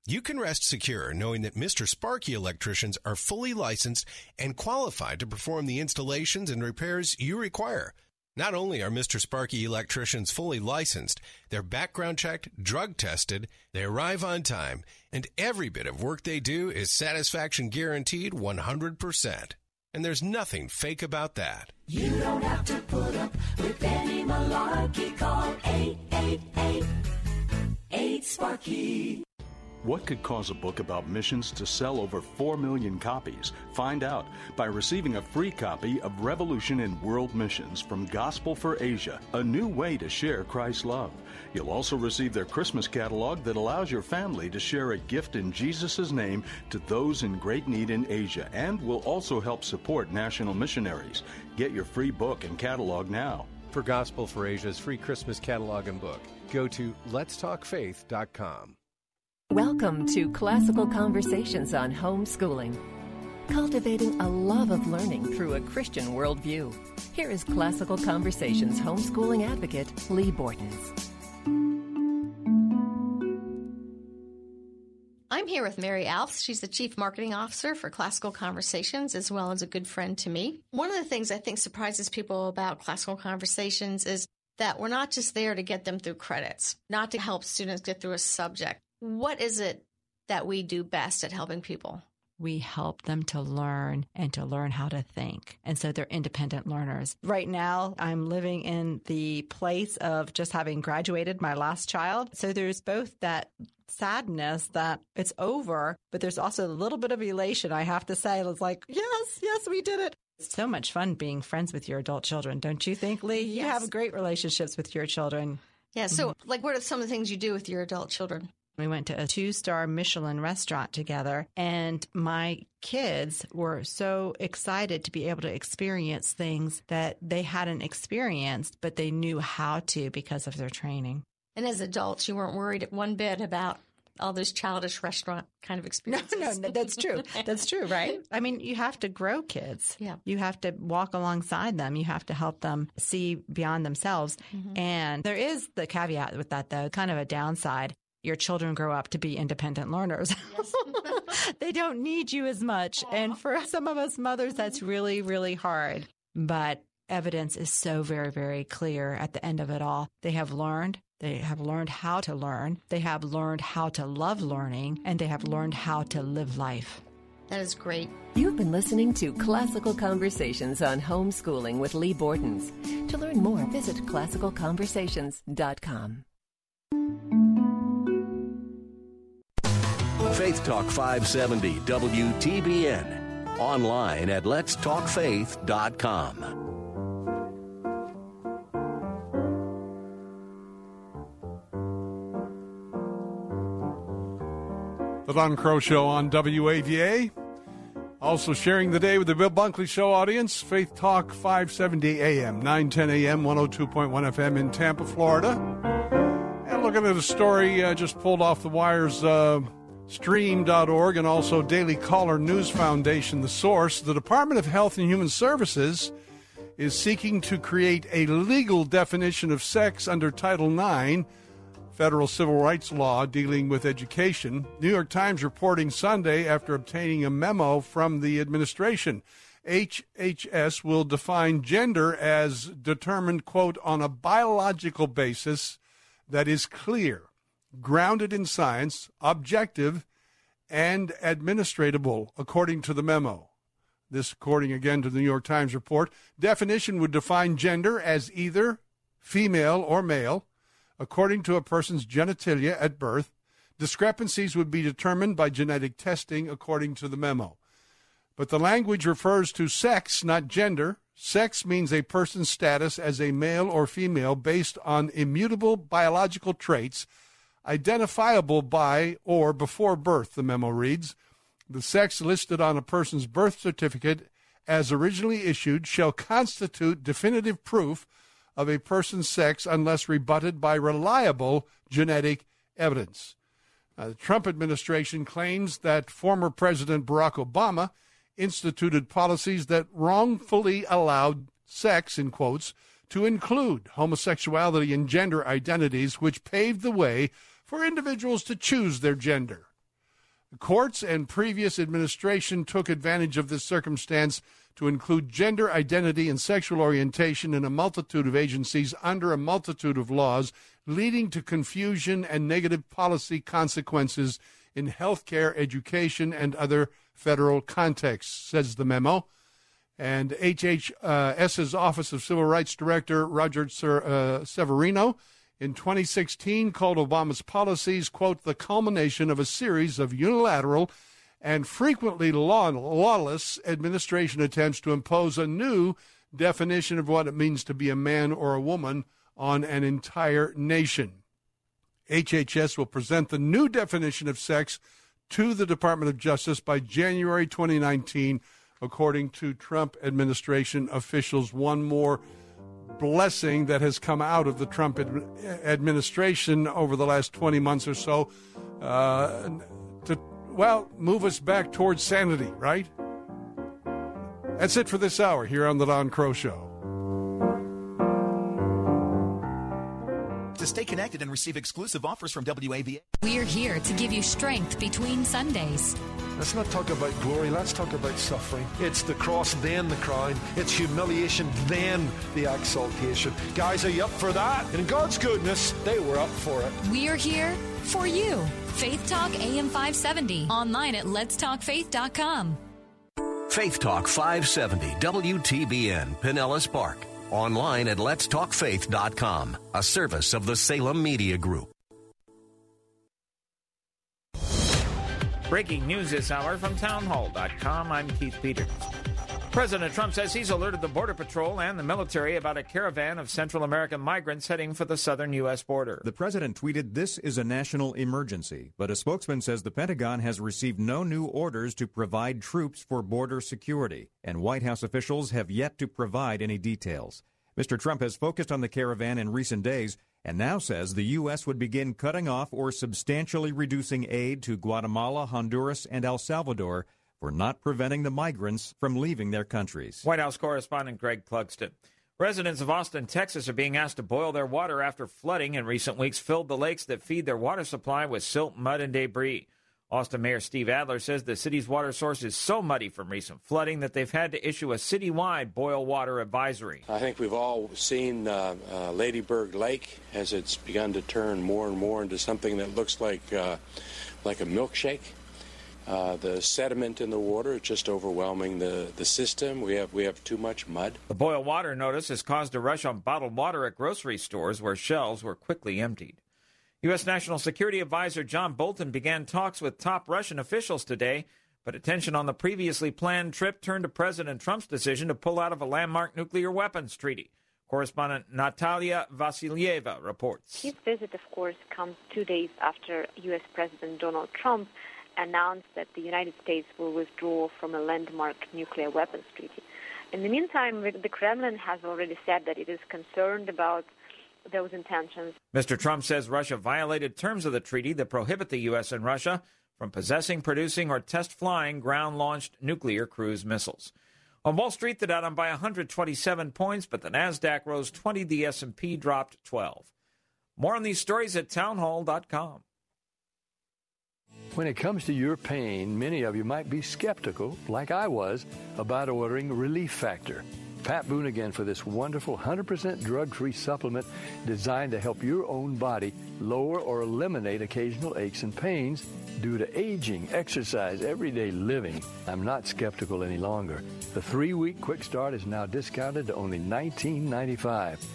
You can rest secure knowing that Mister Sparky electricians are fully licensed and qualified to perform the installations and repairs you require. Not only are Mister Sparky electricians fully licensed, they're background checked, drug tested, they arrive on time, and every bit of work they do is satisfaction guaranteed one hundred percent. And there's nothing fake about that. You don't have to put up with any malarkey. Call eight eight eight, eight, SPARKY. What could cause a book about missions to sell over four million copies? Find out by receiving a free copy of Revolution in World Missions from Gospel for Asia, a new way to share Christ's love. You'll also receive their Christmas catalog that allows your family to share a gift in Jesus' name to those in great need in Asia, and will also help support national missionaries. Get your free book and catalog now. For Gospel for Asia's free Christmas catalog and book, go to lets talk faith dot com. Welcome to Classical Conversations on Homeschooling, cultivating a love of learning through a Christian worldview. Here is Classical Conversations homeschooling advocate Lee Bortons. I'm here with Mary Alfs. She's the Chief Marketing Officer for Classical Conversations, as well as a good friend to me. One of the things I think surprises people about Classical Conversations is that we're not just there to get them through credits, not to help students get through a subject. What is it that we do best at helping people? We help them to learn and to learn how to think. And so they're independent learners. Right now, I'm living in the place of just having graduated my last child. So there's both that sadness that it's over, but there's also a little bit of elation, I have to say. It's like, yes, yes, we did it. It's so much fun being friends with your adult children, don't you think, Lee? Yes. You have great relationships with your children. Yeah. So mm-hmm. like, what are some of the things you do with your adult children? We went to a two-star Michelin restaurant together, and my kids were so excited to be able to experience things that they hadn't experienced, but they knew how to because of their training. And as adults, you weren't worried one bit about all those childish restaurant kind of experiences. No, no, that's true. That's true, right? I mean, you have to grow kids. Yeah. You have to walk alongside them. You have to help them see beyond themselves. Mm-hmm. And there is the caveat with that, though, kind of a downside. Your children grow up to be independent learners. Yes. They don't need you as much. Aww. And for some of us mothers, that's really, really hard. But evidence is so very, very clear at the end of it all. They have learned. They have learned how to learn. They have learned how to love learning. And they have learned how to live life. That is great. You've been listening to Classical Conversations on Homeschooling with Lee Bortons. To learn more, visit classical conversations dot com. Faith Talk five seventy W T B N. Online at lets talk faith dot com. The Don Crow Show on W A V A. Also sharing the day with the Bill Bunkley Show audience, Faith Talk five seventy A M, nine ten A M, one oh two point one F M in Tampa, Florida. And looking at a story uh, just pulled off the wires. Uh, Stream dot org and also Daily Caller News Foundation, The Source. The Department of Health and Human Services is seeking to create a legal definition of sex under Title nine, federal civil rights law dealing with education. New York Times reporting Sunday after obtaining a memo from the administration. H H S will define gender as determined, quote, on a biological basis that is clear, grounded in science, objective, and administratable, according to the memo. This, according again to the New York Times report, definition would define gender as either female or male, according to a person's genitalia at birth. Discrepancies would be determined by genetic testing, according to the memo. But the language refers to sex, not gender. Sex means a person's status as a male or female based on immutable biological traits identifiable by or before birth, the memo reads. The sex listed on a person's birth certificate as originally issued shall constitute definitive proof of a person's sex unless rebutted by reliable genetic evidence. Now, the Trump administration claims that former President Barack Obama instituted policies that wrongfully allowed sex, in quotes, to include homosexuality and gender identities, which paved the way for individuals to choose their gender. The courts and previous administration took advantage of this circumstance to include gender identity and sexual orientation in a multitude of agencies under a multitude of laws, leading to confusion and negative policy consequences in healthcare, education, and other federal contexts, says the memo. and H H S's Office of Civil Rights Director Roger Severino in twenty sixteen called Obama's policies, quote, the culmination of a series of unilateral and frequently lawless administration attempts to impose a new definition of what it means to be a man or a woman on an entire nation. H H S will present the new definition of sex to the Department of Justice by January twenty nineteen, according to Trump administration officials. One more blessing that has come out of the Trump ad- administration over the last twenty months or so uh, to, well, move us back towards sanity, right? That's it for this hour here on The Don Crow Show. To stay connected and receive exclusive offers from W A V A. We're here to give you strength between Sundays. Let's not talk about glory. Let's talk about suffering. It's the cross, then the crown. It's humiliation, then the exaltation. Guys, are you up for that? And in God's goodness, they were up for it. We're here for you. Faith Talk A M five seventy. Online at lets talk faith dot com. Faith Talk five seventy, W T B N, Pinellas Park. Online at lets talk faith dot com, a service of the Salem Media Group. Breaking news this hour from town hall dot com. I'm Keith Peters. President Trump says he's alerted the Border Patrol and the military about a caravan of Central American migrants heading for the southern U S border. The president tweeted, "This is a national emergency," but a spokesman says the Pentagon has received no new orders to provide troops for border security, and White House officials have yet to provide any details. Mister Trump has focused on the caravan in recent days and now says the U S would begin cutting off or substantially reducing aid to Guatemala, Honduras, and El Salvador for not preventing the migrants from leaving their countries. White House correspondent Greg Clugston. Residents of Austin, Texas are being asked to boil their water after flooding in recent weeks filled the lakes that feed their water supply with silt, mud, and debris. Austin Mayor Steve Adler says the city's water source is so muddy from recent flooding that they've had to issue a citywide boil water advisory. I think we've all seen uh, uh, Ladyburg Lake as it's begun to turn more and more into something that looks like uh, like a milkshake. Uh, the sediment in the water is just overwhelming the, the system. We have we have too much mud. The boil water notice has caused a rush on bottled water at grocery stores where shelves were quickly emptied. U S. National Security Advisor John Bolton began talks with top Russian officials today, but attention on the previously planned trip turned to President Trump's decision to pull out of a landmark nuclear weapons treaty. Correspondent Natalia Vasilieva reports. His visit, of course, comes two days after U S. President Donald Trump announced that the United States will withdraw from a landmark nuclear weapons treaty. In the meantime, the Kremlin has already said that it is concerned about those intentions. Mister Trump says Russia violated terms of the treaty that prohibit the U S and Russia from possessing, producing, or test flying ground-launched nuclear cruise missiles. On Wall Street, the Dow down by one hundred twenty-seven points, but the Nasdaq rose twenty, the S and P dropped twelve. More on these stories at town hall dot com. When it comes to your pain, many of you might be skeptical, like I was, about ordering Relief Factor. Pat Boone again for this wonderful one hundred percent drug-free supplement designed to help your own body lower or eliminate occasional aches and pains due to aging, exercise, everyday living. I'm not skeptical any longer. The three-week quick start is now discounted to only nineteen ninety-five dollars.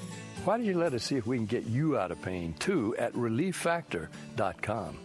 Why don't you let us see if we can get you out of pain, too, at relief factor dot com.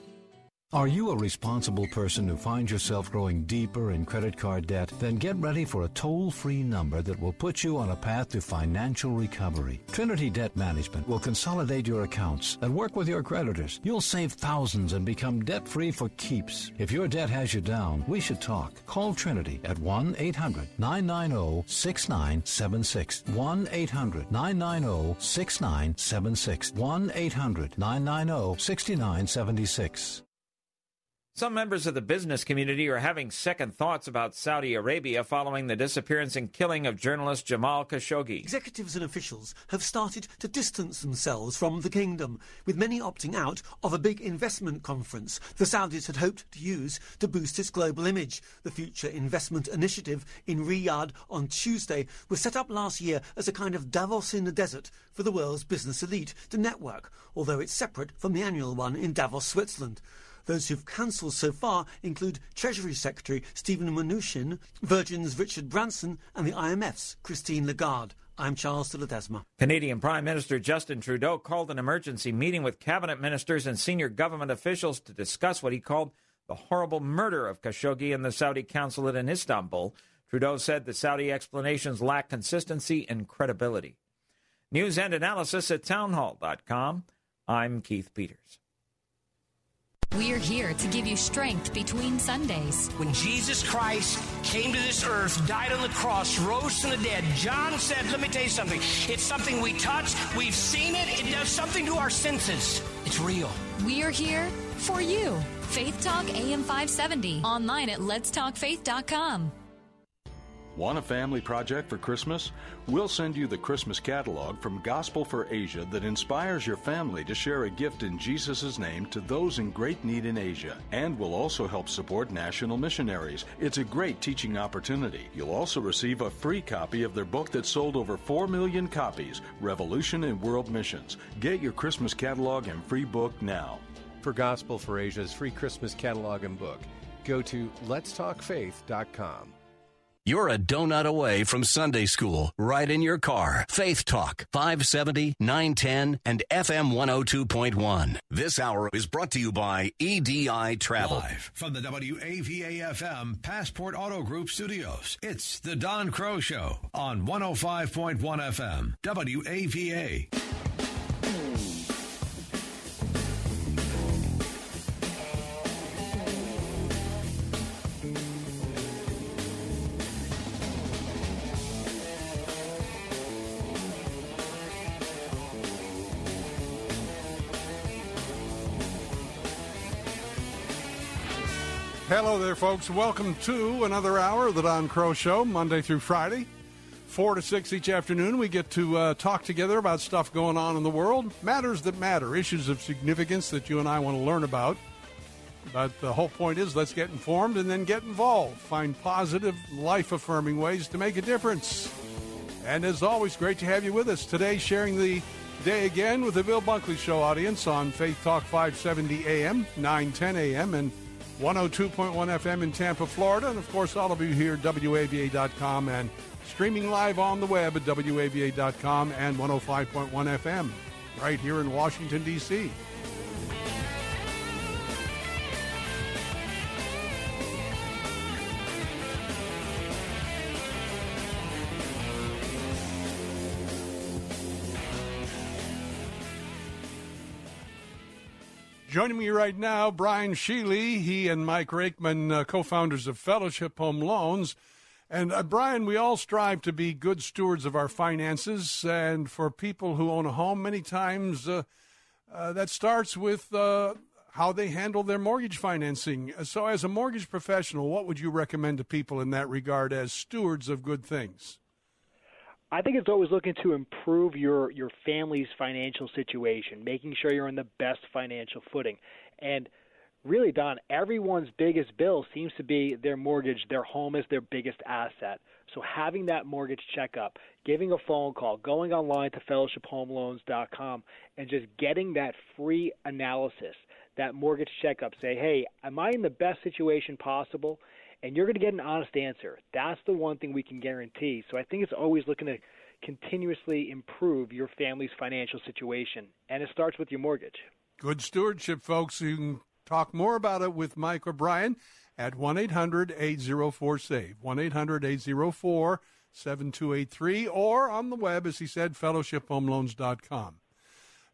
Are you a responsible person who finds yourself growing deeper in credit card debt? Then get ready for a toll-free number that will put you on a path to financial recovery. Trinity Debt Management will consolidate your accounts and work with your creditors. You'll save thousands and become debt-free for keeps. If your debt has you down, we should talk. Call Trinity at one eight hundred nine nine zero six nine seven six. one eight hundred nine nine zero six nine seven six. one eight hundred nine nine zero six nine seven six. Some members of the business community are having second thoughts about Saudi Arabia following the disappearance and killing of journalist Jamal Khashoggi. Executives and officials have started to distance themselves from the kingdom, with many opting out of a big investment conference the Saudis had hoped to use to boost its global image. The Future Investment Initiative in Riyadh on Tuesday was set up last year as a kind of Davos in the desert for the world's business elite to network, although it's separate from the annual one in Davos, Switzerland. Those who've cancelled so far include Treasury Secretary Stephen Mnuchin, Virgin's Richard Branson, and the I M F's Christine Lagarde. I'm Charles de Ledesma. Canadian Prime Minister Justin Trudeau called an emergency meeting with cabinet ministers and senior government officials to discuss what he called the horrible murder of Khashoggi in the Saudi consulate in Istanbul. Trudeau said the Saudi explanations lack consistency and credibility. News and analysis at townhall dot com. I'm Keith Peters. We're here to give you strength between Sundays. When Jesus Christ came to this earth, died on the cross, rose from the dead, John said, let me tell you something. It's something we touch. We've seen it. It does something to our senses. It's real. We're here for you. Faith Talk A M five seventy. Online at lets talk faith dot com. Want a family project for Christmas? We'll send you the Christmas catalog from Gospel for Asia that inspires your family to share a gift in Jesus' name to those in great need in Asia, and will also help support national missionaries. It's a great teaching opportunity. You'll also receive a free copy of their book that sold over four million copies, Revolution in World Missions. Get your Christmas catalog and free book now. For Gospel for Asia's free Christmas catalog and book, go to lets talk faith dot com. You're a donut away from Sunday school, right in your car. Faith Talk, five seventy, nine ten, and F M one oh two point one. This hour is brought to you by E D I Travel. Live from the W A V A F M Passport Auto Group Studios, it's The Don Crow Show on one oh five point one F M, W A V A. Hello there, folks. Welcome to another hour of the Don Crow Show, Monday through Friday, four to six each afternoon. We get to uh, talk together about stuff going on in the world, matters that matter, issues of significance that you and I want to learn about. But the whole point is let's get informed and then get involved. Find positive, life-affirming ways to make a difference. And as always, great to have you with us today, sharing the day again with the Bill Bunkley Show audience on Faith Talk five seventy A M, nine ten A M, and one oh two point one F M in Tampa, Florida. And, of course, all of you here, W A V A dot com, and streaming live on the web at W A V A dot com and one oh five point one F M right here in Washington, D C Joining me right now, Brian Shealy. He and Mike Rakeman, uh, co-founders of Fellowship Home Loans. And, uh, Brian, we all strive to be good stewards of our finances. And for people who own a home, many times uh, uh, that starts with uh, how they handle their mortgage financing. So as a mortgage professional, what would you recommend to people in that regard as stewards of good things? I think it's always looking to improve your, your family's financial situation, making sure you're on the best financial footing. And really, Don, everyone's biggest bill seems to be their mortgage. Their home is their biggest asset. So having that mortgage checkup, giving a phone call, going online to fellowship home loans dot com, and just getting that free analysis, that mortgage checkup, say, hey, am I in the best situation possible? And you're going to get an honest answer. That's the one thing we can guarantee. So I think it's always looking to continuously improve your family's financial situation. And it starts with your mortgage. Good stewardship, folks. You can talk more about it with Mike or Brian at one eight hundred eight oh four SAVE, one eight hundred eight oh four seven two eight three, or on the web, as he said, fellowship home loans dot com.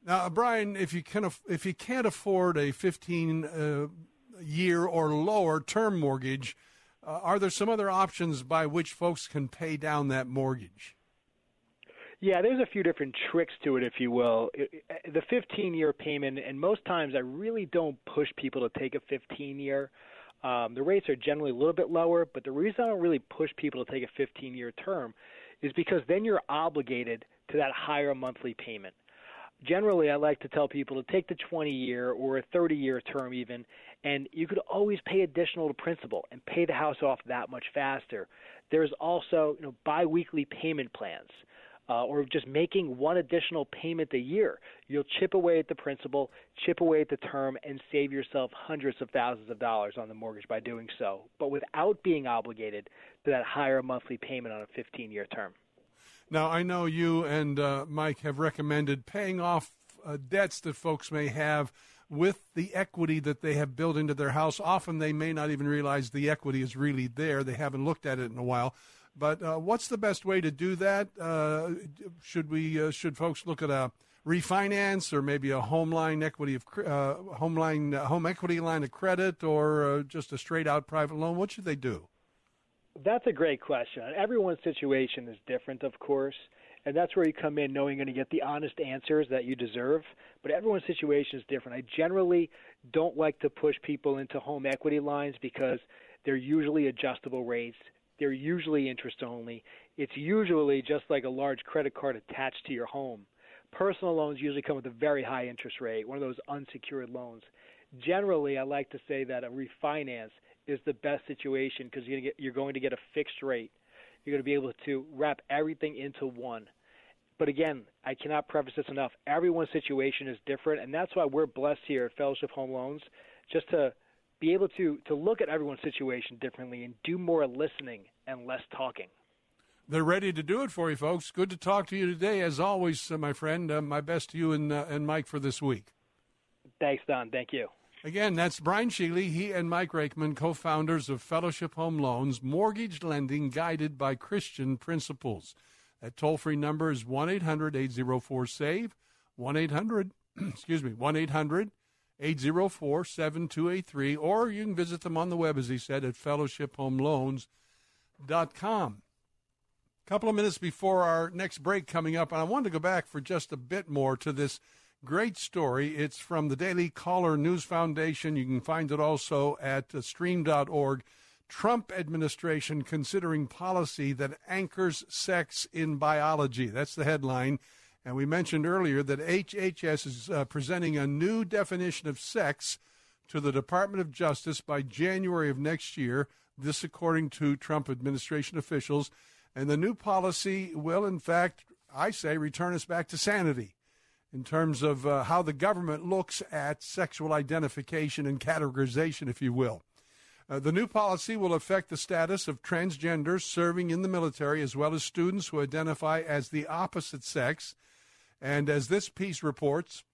Now, Brian, if you can, if you can't afford a fifteen-year uh, or lower term mortgage, Uh, are there some other options by which folks can pay down that mortgage? Yeah, there's a few different tricks to it, if you will. It, it, the fifteen-year payment, and most times I really don't push people to take a fifteen-year. Um, the rates are generally a little bit lower, but the reason I don't really push people to take a fifteen-year term is because then you're obligated to that higher monthly payment. Generally, I like to tell people to take the twenty-year or a thirty-year term even, and you could always pay additional to principal and pay the house off that much faster. There's also, you know, biweekly payment plans. uh, or just making one additional payment a year, you'll chip away at the principal, chip away at the term, and save yourself hundreds of thousands of dollars on the mortgage by doing so, but without being obligated to that higher monthly payment on a fifteen-year term. Now, I know you and uh, Mike have recommended paying off uh, debts that folks may have with the equity that they have built into their house. Often they may not even realize the equity is really there. They haven't looked at it in a while. But uh, what's the best way to do that? Uh, should we? Uh, should folks look at a refinance or maybe a home line equity of uh, home line uh, home equity line of credit or uh, just a straight out private loan? What should they do? That's a great question. Everyone's situation is different, of course, and that's where you come in knowing you're going to get the honest answers that you deserve. But everyone's situation is different. I generally don't like to push people into home equity lines because they're usually adjustable rates. They're usually interest only. It's usually just like a large credit card attached to your home. Personal loans usually come with a very high interest rate, one of those unsecured loans. Generally, I like to say that a refinance is the best situation because you're, you're going to get a fixed rate. You're going to be able to wrap everything into one. But again, I cannot preface this enough. Everyone's situation is different, and that's why we're blessed here at Fellowship Home Loans, just to be able to, to look at everyone's situation differently and do more listening and less talking. They're ready to do it for you, folks. Good to talk to you today. As always, uh, my friend, uh, my best to you and, uh, and Mike for this week. Thanks, Don. Thank you. Again, that's Brian Shealy, he and Mike Rakeman, co-founders of Fellowship Home Loans, mortgage lending guided by Christian principles. That toll-free number is one eight hundred eight oh four SAVE, one eight hundred excuse me, one eight hundred eight oh four seven two eight three, or you can visit them on the web, as he said, at fellowship home loans dot com. A couple of minutes before our next break coming up, and I wanted to go back for just a bit more to this great story. It's from the Daily Caller News Foundation. You can find it also at stream dot org. Trump administration considering policy that anchors sex in biology. That's the headline. And we mentioned earlier that H H S is uh, presenting a new definition of sex to the Department of Justice by January of next year. This according to Trump administration officials. And the new policy will, in fact, I say, return us back to sanity in terms of uh, how the government looks at sexual identification and categorization, if you will. Uh, the new policy will affect the status of transgenders serving in the military, as well as students who identify as the opposite sex. And as this piece reports,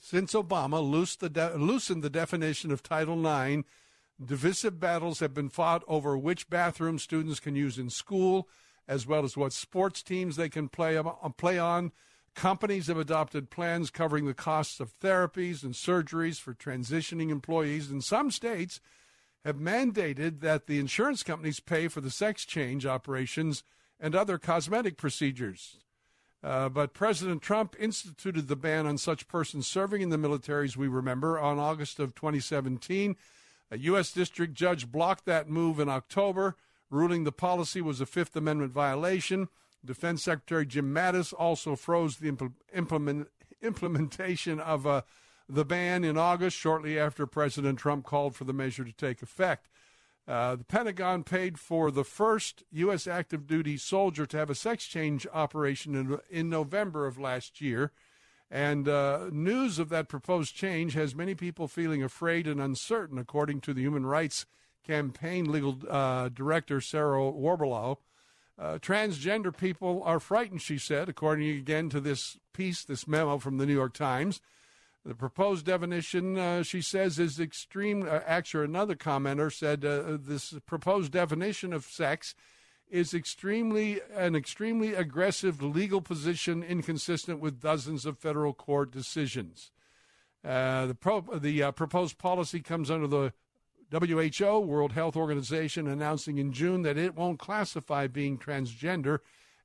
since Obama loosed the de- loosened the definition of Title nine, divisive battles have been fought over which bathroom students can use in school, as well as what sports teams they can play, play on. Companies have adopted plans covering the costs of therapies and surgeries for transitioning employees, and some states have mandated that the insurance companies pay for the sex change operations and other cosmetic procedures. Uh, but President Trump instituted the ban on such persons serving in the military, as we remember, on August of twenty seventeen. A U S district judge blocked that move in October, ruling the policy was a Fifth Amendment violation. Defense Secretary Jim Mattis also froze the impl- implement, implementation of uh, the ban in August, shortly after President Trump called for the measure to take effect. Uh, the Pentagon paid for the first U S active duty soldier to have a sex change operation in, in November of last year. And uh, news of that proposed change has many people feeling afraid and uncertain, according to the Human Rights Campaign legal uh, director, Sarah Warbelow. Uh, transgender people are frightened, she said, according again to this piece, this memo from the New York Times. The proposed definition, uh, she says, is extreme. Uh, actually, another commenter said uh, this proposed definition of sex is extremely an extremely aggressive legal position inconsistent with dozens of federal court decisions. Uh, the pro, the uh, proposed policy comes under the W H O, World Health Organization, announcing in June that it won't classify being transgender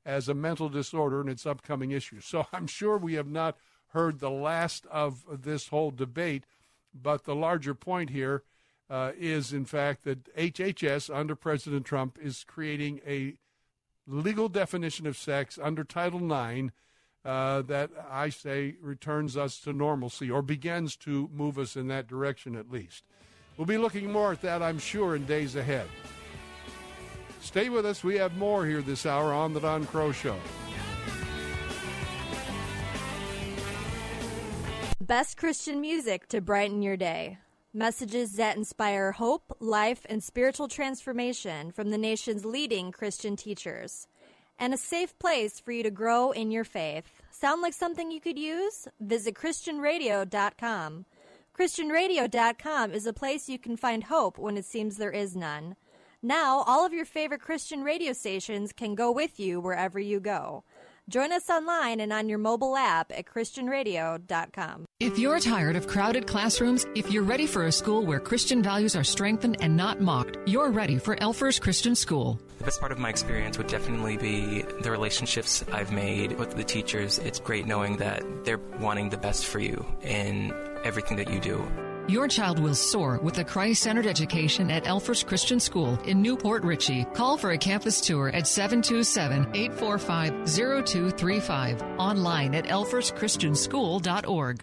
as a mental disorder in its upcoming issue. So I'm sure we have not heard the last of this whole debate, but the larger point here uh, is, in fact, that H H S under President Trump is creating a legal definition of sex under Title nine uh, that I say returns us to normalcy or begins to move us in that direction at least. We'll be looking more at that, I'm sure, in days ahead. Stay with us. We have more here this hour on The Don Crow Show. best Christian music to brighten your day. Messages that inspire hope, life, and spiritual transformation from the nation's leading Christian teachers. And a safe place for you to grow in your faith. Sound like something you could use? Visit Christian radio dot com. Christian radio dot com is a place you can find hope when it seems there is none. Now, all of your favorite Christian radio stations can go with you wherever you go. Join us online and on your mobile app at Christian radio dot com. If you're tired of crowded classrooms, if you're ready for a school where Christian values are strengthened and not mocked, you're ready for Elfers Christian School. The best part of my experience would definitely be the relationships I've made with the teachers. It's great knowing that they're wanting the best for you in everything that you do. Your child will soar with a Christ-centered education at Elfers Christian School in Newport Richey. Call for a campus tour at seven two seven, eight four five, zero two three five. Online at elfers christian school dot org.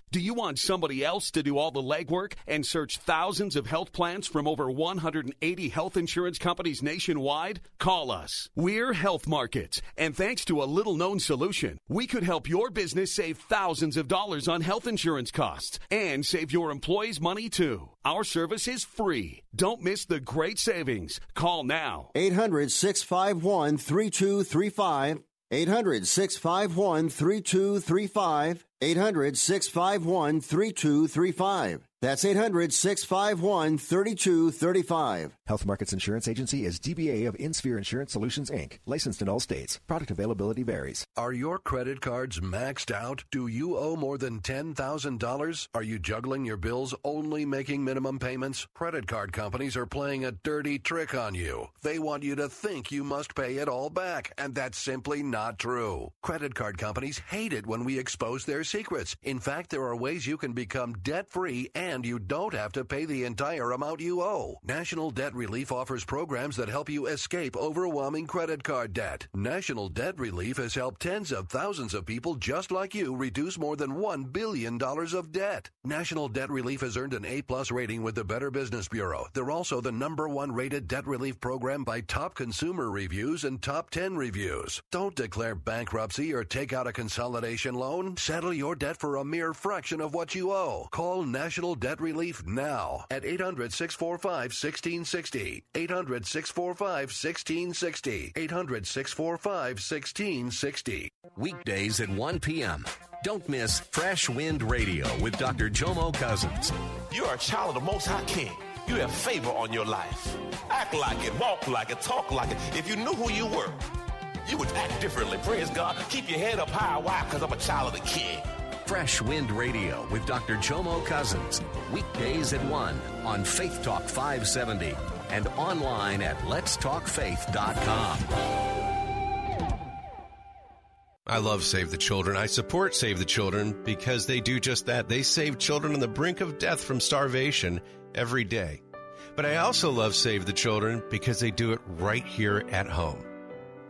Do you want somebody else to do all the legwork and search thousands of health plans from over one hundred eighty health insurance companies nationwide? Call us. We're Health Markets, and thanks to a little-known solution, we could help your business save thousands of dollars on health insurance costs and save your employees money, too. Our service is free. Don't miss the great savings. Call now. eight hundred, six five one, three two three five. eight hundred, six five one, three two three five. eight hundred, six five one, three two three five. That's eight hundred, six five one, three two three five. Health Markets Insurance Agency is D B A of InSphere Insurance Solutions, Incorporated, licensed in all states. Product availability varies. Are your credit cards maxed out? Do you owe more than ten thousand dollars? Are you juggling your bills, only making minimum payments? Credit card companies are playing a dirty trick on you. They want you to think you must pay it all back, and that's simply not true. Credit card companies hate it when we expose their secrets. In fact, there are ways you can become debt-free and And you don't have to pay the entire amount you owe. National Debt Relief offers programs that help you escape overwhelming credit card debt. National Debt Relief has helped tens of thousands of people just like you reduce more than one billion dollars of debt. National Debt Relief has earned an A plus rating with the Better Business Bureau. They're also the number one rated debt relief program by top consumer reviews and top ten reviews. Don't declare bankruptcy or take out a consolidation loan. Settle your debt for a mere fraction of what you owe. Call National Debt Relief now at eight hundred, six four five, one six six zero. eight hundred, six four five, one six six zero. eight hundred, six four five, one six six zero. Weekdays at one p.m. Don't miss Fresh Wind Radio with Doctor Jomo Cousins. You are a child of the Most High King. You have favor on your life. Act like it, walk like it, talk like it. If you knew who you were, you would act differently. Praise God. Keep your head up high. Why? Because I'm a child of the King. Fresh Wind Radio with Doctor Jomo Cousins. Weekdays at one on Faith Talk five seventy and online at lets talk faith dot com. I love Save the Children. I support Save the Children because they do just that. They save children on the brink of death from starvation every day. But I also love Save the Children because they do it right here at home.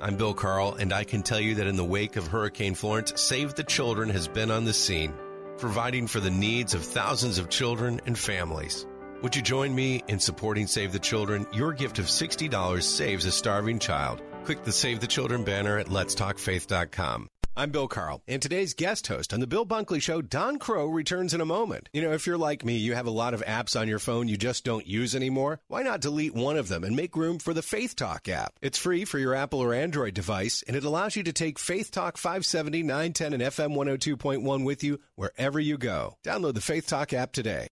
I'm Bill Carl, and I can tell you that in the wake of Hurricane Florence, Save the Children has been on the scene, providing for the needs of thousands of children and families. Would you join me in supporting Save the Children? Your gift of sixty dollars saves a starving child. Click the Save the Children banner at lets talk faith dot com. I'm Bill Carl, and today's guest host on The Bill Bunkley Show, Don Crow, returns in a moment. You know, if you're like me, you have a lot of apps on your phone you just don't use anymore. Why not delete one of them and make room for the Faith Talk app? It's free for your Apple or Android device, and it allows you to take Faith Talk five seventy, nine ten, and F M one oh two point one with you wherever you go. Download the Faith Talk app today.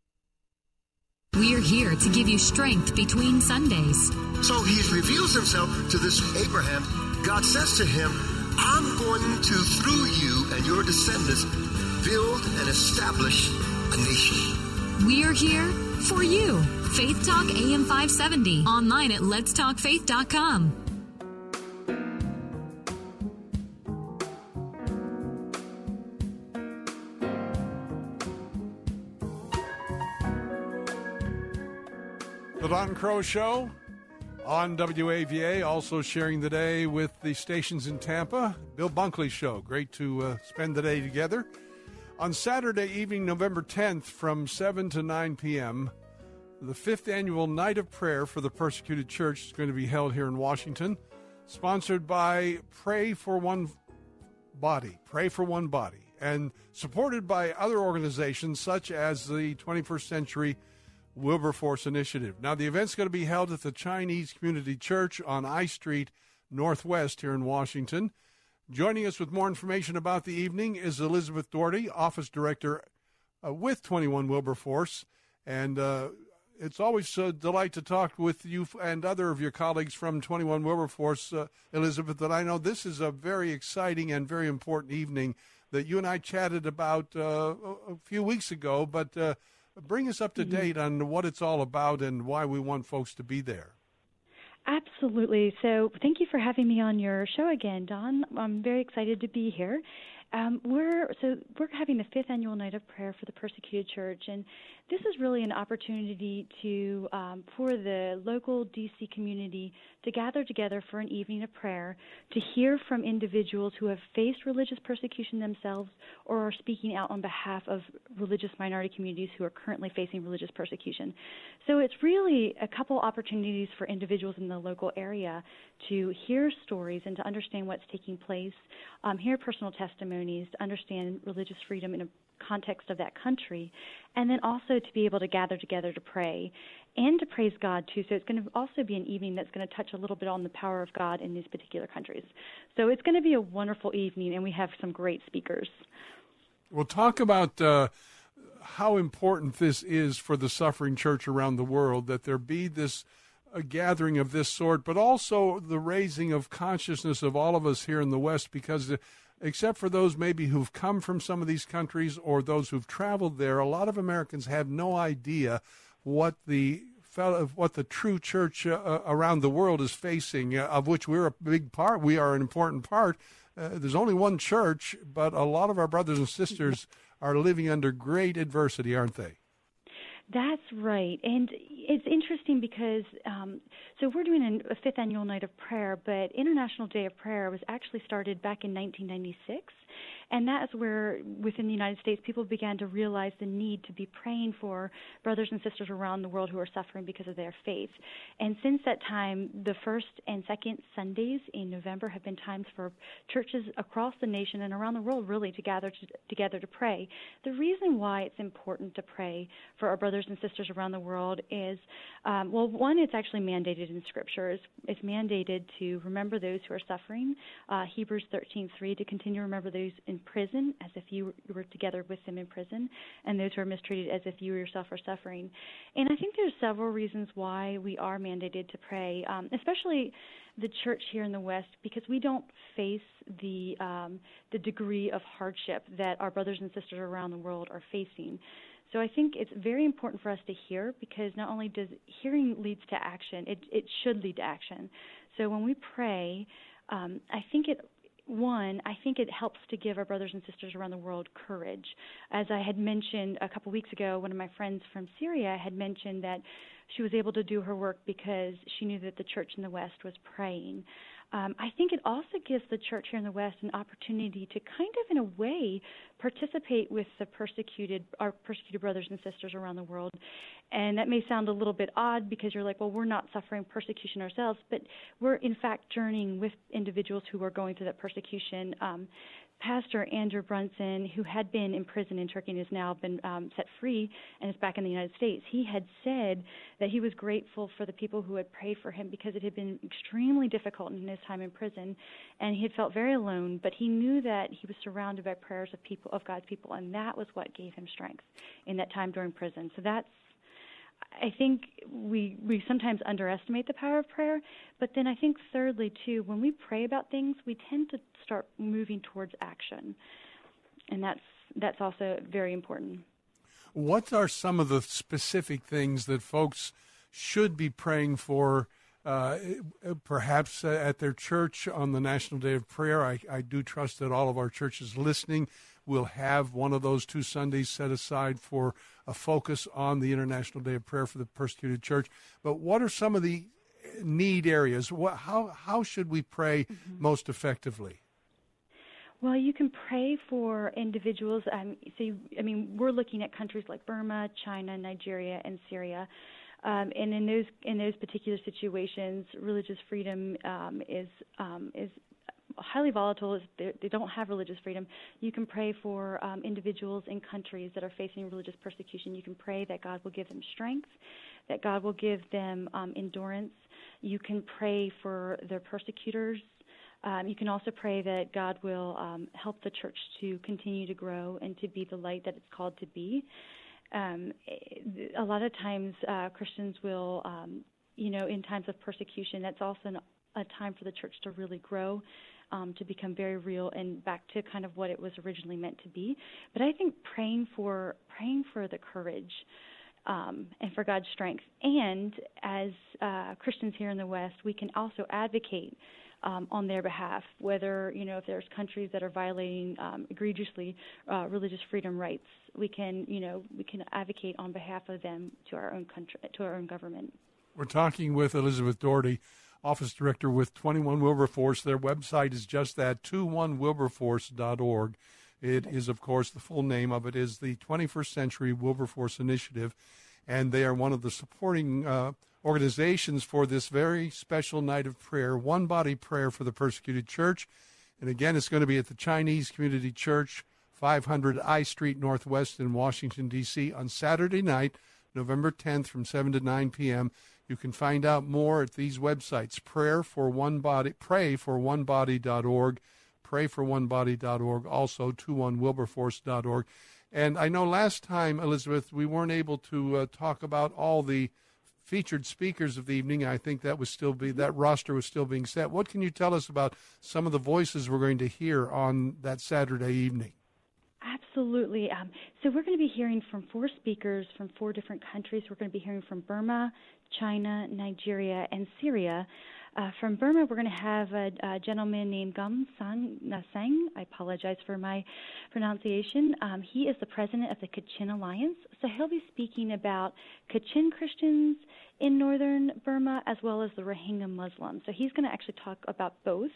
We're here to give you strength between Sundays. So he reveals himself to this Abraham. God says to him, I'm going to, through you and your descendants, build and establish a nation. We're here for you. Faith Talk A M five seventy. Online at lets talk faith dot com. The Don Crow Show. on W A V A, also sharing the day with the stations in Tampa, Bill Bunkley Show. Great to uh, spend the day together. On Saturday evening, November tenth, from seven to nine p.m., the fifth annual Night of Prayer for the Persecuted Church is going to be held here in Washington, sponsored by Pray for One Body, Pray for One Body, and supported by other organizations such as the twenty-first century Wilberforce Initiative. Now, the event's going to be held at the Chinese Community Church on I Street Northwest here in Washington. Joining us with more information about the evening is Elizabeth Doherty, Office Director uh, with twenty-one Wilberforce. And uh, it's always a delight to talk with you and other of your colleagues from twenty-one Wilberforce, uh, Elizabeth, and I know this is a very exciting and very important evening that you and I chatted about uh, a few weeks ago, but uh, bring us up to date on what it's all about and why we want folks to be there. Absolutely. So thank you for having me on your show again, Don. I'm very excited to be here. Um, we're so we're having the fifth annual Night of Prayer for the Persecuted Church, and this is really an opportunity to um, for the local D C community to gather together for an evening of prayer, to hear from individuals who have faced religious persecution themselves or are speaking out on behalf of religious minority communities who are currently facing religious persecution. So it's really a couple opportunities for individuals in the local area to hear stories and to understand what's taking place, um, hear personal testimony, to understand religious freedom in a context of that country, and then also to be able to gather together to pray and to praise God, too. So it's going to also be an evening that's going to touch a little bit on the power of God in these particular countries. So it's going to be a wonderful evening, and we have some great speakers. We'll talk about uh, how important this is for the suffering church around the world, that there be this a gathering of this sort, but also the raising of consciousness of all of us here in the West, because the except for those maybe who've come from some of these countries or those who've traveled there, a lot of Americans have no idea what the what the true church uh, around the world is facing, uh, of which we're a big part. We are an important part. Uh, there's only one church, but a lot of our brothers and sisters are living under great adversity, aren't they? That's right, and it's interesting because, um, so we're doing an, a fifth annual Night of Prayer, but International Day of Prayer was actually started back in nineteen ninety-six, and that's where, within the United States, people began to realize the need to be praying for brothers and sisters around the world who are suffering because of their faith. And since that time, the first and second Sundays in November have been times for churches across the nation and around the world, really, to gather to, together to pray. The reason why it's important to pray for our brothers and sisters around the world is, um, well, one, it's actually mandated in Scripture. It's, it's mandated to remember those who are suffering, uh, Hebrews thirteen three, to continue to remember those in prison as if you were together with them in prison, and those who are mistreated as if you yourself are suffering. And I think there's several reasons why we are mandated to pray, um, especially the church here in the West, because we don't face the um, the degree of hardship that our brothers and sisters around the world are facing. So I think it's very important for us to hear, because not only does hearing leads to action, it, it should lead to action. So when we pray, um, I think it, one, I think it helps to give our brothers and sisters around the world courage. As I had mentioned a couple weeks ago, one of my friends from Syria had mentioned that she was able to do her work because she knew that the church in the West was praying. Um, I think it also gives the church here in the West an opportunity to kind of, in a way, participate with the persecuted, our persecuted brothers and sisters around the world. And that may sound a little bit odd, because you're like, well, we're not suffering persecution ourselves, but we're, in fact, journeying with individuals who are going through that persecution. Um, Pastor Andrew Brunson, who had been in prison in Turkey and has now been um, set free and is back in the United States, he had said that he was grateful for the people who had prayed for him, because it had been extremely difficult in his time in prison, and he had felt very alone, but he knew that he was surrounded by prayers of people, of God's people, and that was what gave him strength in that time during prison. So that's, I think we we sometimes underestimate the power of prayer, but then I think thirdly, too, when we pray about things, we tend to start moving towards action, and that's that's also very important. What are some of the specific things that folks should be praying for, uh, perhaps at their church on the National Day of Prayer? I, I do trust that all of our churches listening will have one of those two Sundays set aside for a focus on the International Day of Prayer for the Persecuted Church. But what are some of the need areas? What, how, how should we pray mm-hmm. most effectively? Well, you can pray for individuals. Um, so, you, I mean, we're looking at countries like Burma, China, Nigeria, and Syria. Um, and in those in those particular situations, religious freedom um, is um, is highly volatile. They, they don't have religious freedom. You can pray for um, individuals in countries that are facing religious persecution. You can pray that God will give them strength, that God will give them um, endurance. You can pray for their persecutors. Um, you can also pray that God will um, help the church to continue to grow and to be the light that it's called to be. Um, a lot of times uh, Christians will, um, you know, in times of persecution, that's also an, a time for the church to really grow, um, to become very real and back to kind of what it was originally meant to be. But I think praying for praying for the courage Um, and for God's strength. And as uh, Christians here in the West, we can also advocate um, on their behalf, whether, you know, if there's countries that are violating um, egregiously uh, religious freedom rights, we can, you know, we can advocate on behalf of them to our own country, to our own government. We're talking with Elizabeth Doherty, Office Director with twenty-one Wilberforce. Their website is just that, twenty-one wilberforce dot org. It is, of course, the full name of it is the twenty-first Century Wilberforce Initiative, and they are one of the supporting uh, organizations for this very special night of prayer, One Body Prayer for the Persecuted Church. And again, it's going to be at the Chinese Community Church, five hundred I Street Northwest in Washington, D C on Saturday night, November tenth from seven to nine p.m. You can find out more at these websites, Prayer for One Body, pray for one body dot org, pray for one body dot org, also twenty-one wilberforce dot org. And I know last time, Elizabeth, we weren't able to uh, talk about all the featured speakers of the evening. I think that was still be that roster was still being set. What can you tell us about some of the voices we're going to hear on that Saturday evening? Absolutely. Um, so we're going to be hearing from four speakers from four different countries. We're going to be hearing from Burma, China, Nigeria, and Syria. Uh, from Burma, we're going to have a, a gentleman named Gum Sang Nasang. I apologize for my pronunciation. Um, he is the president of the Kachin Alliance, so he'll be speaking about Kachin Christians in northern Burma as well as the Rohingya Muslims. So he's going to actually talk about both.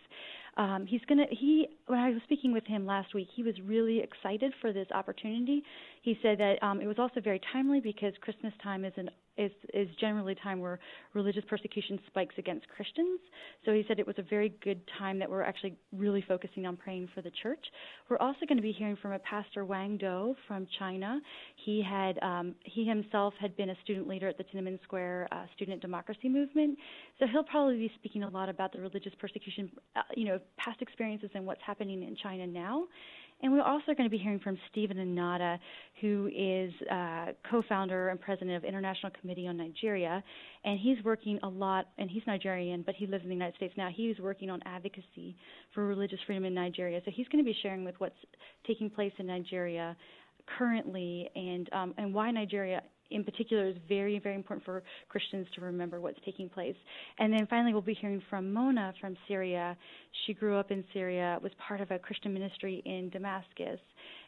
Um, he's going to he. When I was speaking with him last week, he was really excited for this opportunity. He said that um, it was also very timely because Christmas time is an Is, is generally a time where religious persecution spikes against Christians. So he said it was a very good time that we're actually really focusing on praying for the church. We're also going to be hearing from a pastor, Wang Do, from China. He had um, he himself had been a student leader at the Tiananmen Square uh, student democracy movement. So he'll probably be speaking a lot about the religious persecution, uh, you know, past experiences and what's happening in China now. And we're also going to be hearing from Stephen Inada, who is uh, co-founder and president of International Committee on Nigeria. And he's working a lot, and he's Nigerian, but he lives in the United States now. He's working on advocacy for religious freedom in Nigeria. So he's going to be sharing with what's taking place in Nigeria currently and um, and why Nigeria in particular is very, very important for Christians to remember what's taking place. And then finally, we'll be hearing from Mona from Syria. She grew up in Syria, was part of a Christian ministry in Damascus,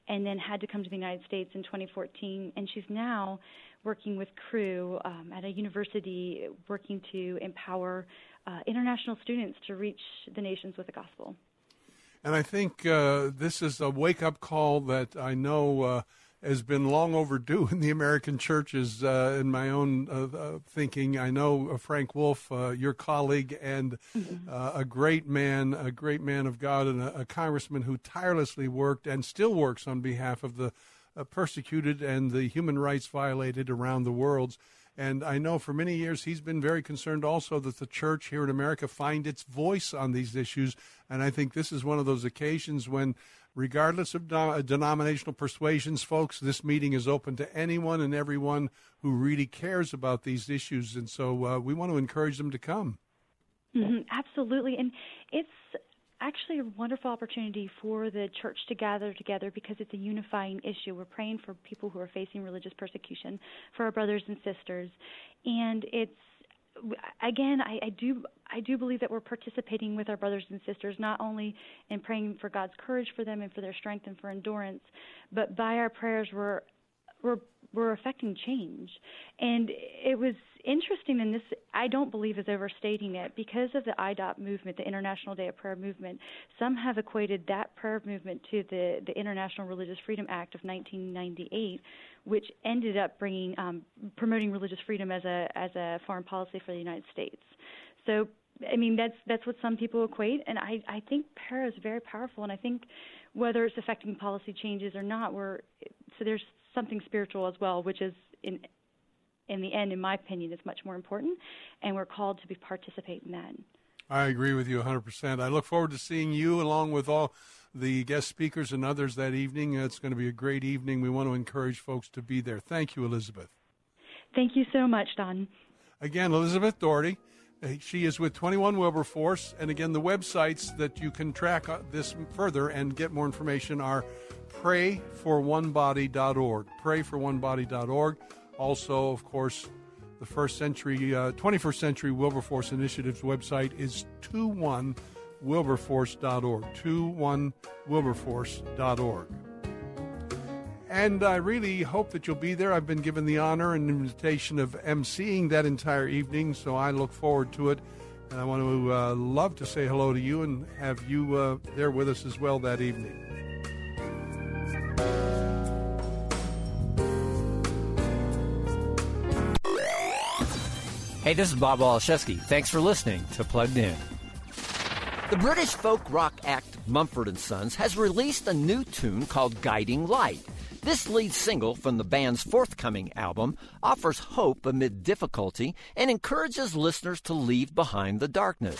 and then had to come to the United States in twenty fourteen. And she's now working with C R U um, at a university, working to empower uh, international students to reach the nations with the gospel. And I think uh, this is a wake-up call that I know uh, has been long overdue in the American churches, uh, in my own uh, thinking. I know uh, Frank Wolf, uh, your colleague, and uh, a great man, a great man of God, and a, a congressman who tirelessly worked and still works on behalf of the uh, persecuted and the human rights violated around the world. And I know for many years he's been very concerned also that the church here in America find its voice on these issues. And I think this is one of those occasions when, regardless of denominational persuasions, folks, this meeting is open to anyone and everyone who really cares about these issues. And so uh, we want to encourage them to come. Mm-hmm, absolutely. And it's actually a wonderful opportunity for the church to gather together because it's a unifying issue. We're praying for people who are facing religious persecution, for our brothers and sisters. And it's, again, I, I do I do believe that we're participating with our brothers and sisters, not only in praying for God's courage for them and for their strength and for endurance, but by our prayers we're, we're were affecting change. And it was interesting, and this I don't believe is overstating it, because of the I D O P movement, the International Day of Prayer movement, some have equated that prayer movement to the, the International Religious Freedom Act of nineteen ninety-eight, which ended up bringing um, promoting religious freedom as a as a foreign policy for the United States. So, I mean, that's that's what some people equate, and I, I think prayer is very powerful, and I think whether it's affecting policy changes or not, we're so there's something spiritual as well, which is in in the end, in my opinion, is much more important, and we're called to be participate in that. I agree with you one hundred percent. I look forward to seeing you along with all the guest speakers and others that evening. It's going to be a great evening. We want to encourage folks to be there. Thank you, Elizabeth. Thank you so much, Don. Again, Elizabeth Doherty. She is with twenty-one Wilberforce. And again, the websites that you can track this further and get more information are pray for one body dot org, pray for one body dot org. Also, of course, the first century, uh, twenty-first Century Wilberforce Initiative's website is twenty-one wilberforce dot org, twenty-one wilberforce dot org. And I really hope that you'll be there. I've been given the honor and invitation of emceeing that entire evening, so I look forward to it. And I want to uh, love to say hello to you and have you uh, there with us as well that evening. Hey, this is Bob Olszewski. Thanks for listening to Plugged In. The British folk rock act Mumford and Sons has released a new tune called Guiding Light. This lead single from the band's forthcoming album offers hope amid difficulty and encourages listeners to leave behind the darkness.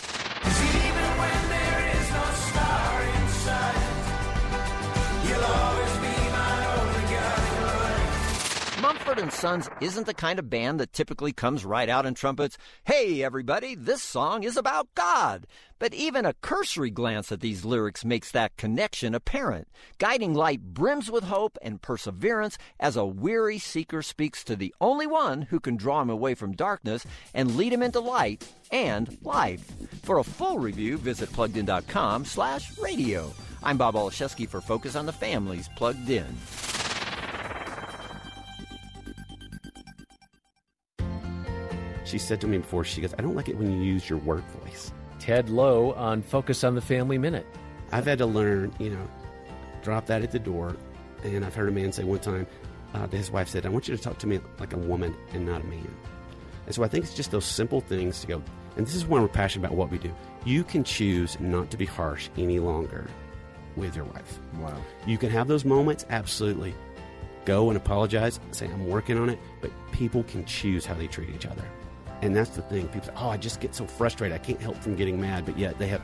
Mumford and Sons isn't the kind of band that typically comes right out and trumpets, "Hey, everybody, this song is about God." But even a cursory glance at these lyrics makes that connection apparent. Guiding Light brims with hope and perseverance as a weary seeker speaks to the only one who can draw him away from darkness and lead him into light and life. For a full review, visit plugged in dot com slash radio. I'm Bob Olszewski for Focus on the Families Plugged In. She said to me before, she goes, "I don't like it when you use your word voice." Ted Lowe on Focus on the Family Minute. I've had to learn, you know, drop that at the door. And I've heard a man say one time uh, that his wife said, "I want you to talk to me like a woman and not a man." And so I think it's just those simple things to go, and this is why we're passionate about what we do. You can choose not to be harsh any longer with your wife. Wow. You can have those moments, absolutely. Go and apologize, say, "I'm working on it," but people can choose how they treat each other. And that's the thing. People say, "Oh, I just get so frustrated. I can't help from getting mad." But yet they have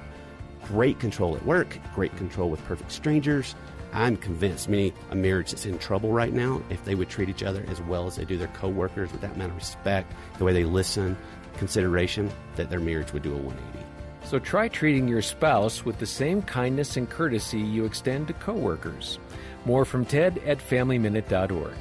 great control at work, great control with perfect strangers. I'm convinced many a marriage that's in trouble right now, if they would treat each other as well as they do their coworkers with that amount of respect, the way they listen, consideration, that their marriage would do a one eighty. So try treating your spouse with the same kindness and courtesy you extend to coworkers. More from Ted at family minute dot org.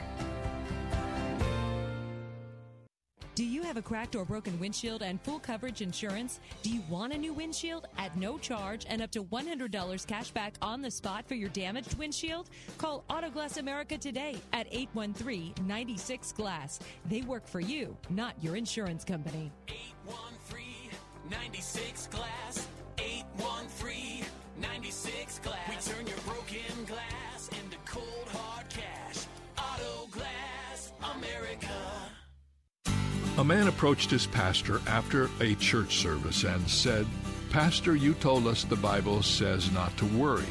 Do you have a cracked or broken windshield and full coverage insurance? Do you want a new windshield at no charge and up to one hundred dollars cash back on the spot for your damaged windshield? Call Auto Glass America today at eight one three, nine six, glass. They work for you, not your insurance company. eight one three, nine six, glass. eight one three, nine six, glass. We turn your broken glass into cold, hard cash. Auto Glass America. A man approached his pastor after a church service and said, "Pastor, you told us the Bible says not to worry,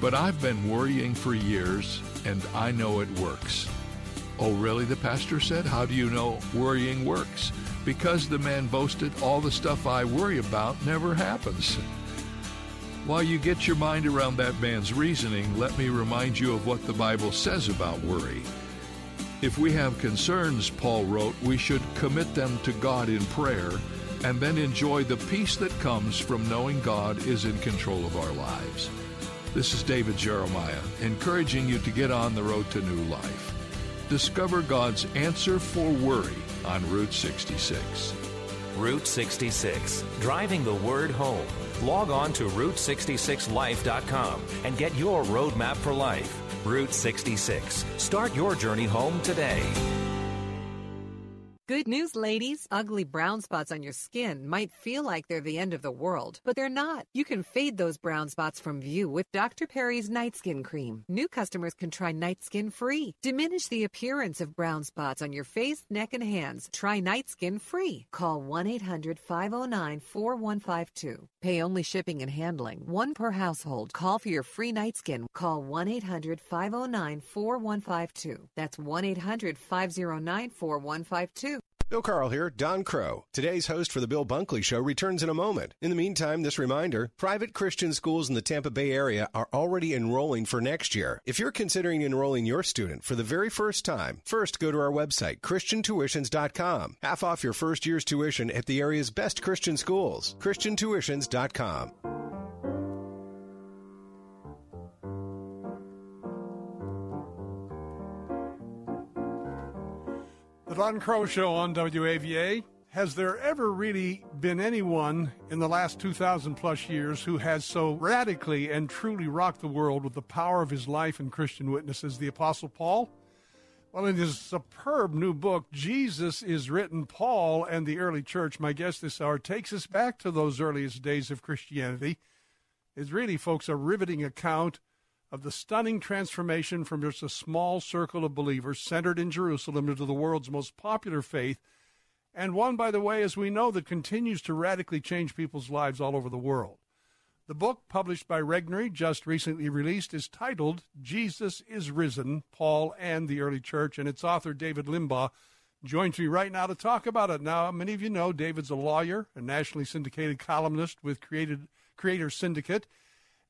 but I've been worrying for years, and I know it works." "Oh, really?" the pastor said. "How do you know worrying works?" "Because," the man boasted, "all the stuff I worry about never happens." While you get your mind around that man's reasoning, let me remind you of what the Bible says about worry. "If we have concerns," Paul wrote, "we should commit them to God in prayer and then enjoy the peace that comes from knowing God is in control of our lives." This is David Jeremiah, encouraging you to get on the road to new life. Discover God's answer for worry on Route sixty-six. Route sixty-six, driving the word home. Log on to route sixty-six life dot com and get your roadmap for life. Route sixty-six. Start your journey home today. Good news, ladies. Ugly brown spots on your skin might feel like they're the end of the world, but they're not. You can fade those brown spots from view with Doctor Perry's Night Skin Cream. New customers can try Night Skin Free. Diminish the appearance of brown spots on your face, neck, and hands. Try Night Skin Free. Call one eight hundred five oh nine four one five two. Pay only shipping and handling. One per household. Call for your free Night Skin. Call one eight hundred five oh nine four one five two. That's one eight hundred five oh nine four one five two. Bill Carl here, Don Crow. Today's host for The Bill Bunkley Show returns in a moment. In the meantime, this reminder, private Christian schools in the Tampa Bay area are already enrolling for next year. If you're considering enrolling your student for the very first time, first go to our website, Christian Tuitions dot com. Half off your first year's tuition at the area's best Christian schools, Christian Tuitions dot com. The Don Crow Show on W A V A. Has there ever really been anyone in the last two thousand plus years who has so radically and truly rocked the world with the power of his life and Christian witness as the Apostle Paul? Well, in his superb new book, Jesus is Written, Paul and the Early Church, my guest this hour takes us back to those earliest days of Christianity. It's really, folks, a riveting account of the stunning transformation from just a small circle of believers centered in Jerusalem into the world's most popular faith, and one, by the way, as we know, that continues to radically change people's lives all over the world. The book, published by Regnery, just recently released, is titled Jesus is Risen, Paul and the Early Church, and its author, David Limbaugh, joins me right now to talk about it. Now, many of you know David's a lawyer, a nationally syndicated columnist with Created, Creator Syndicate,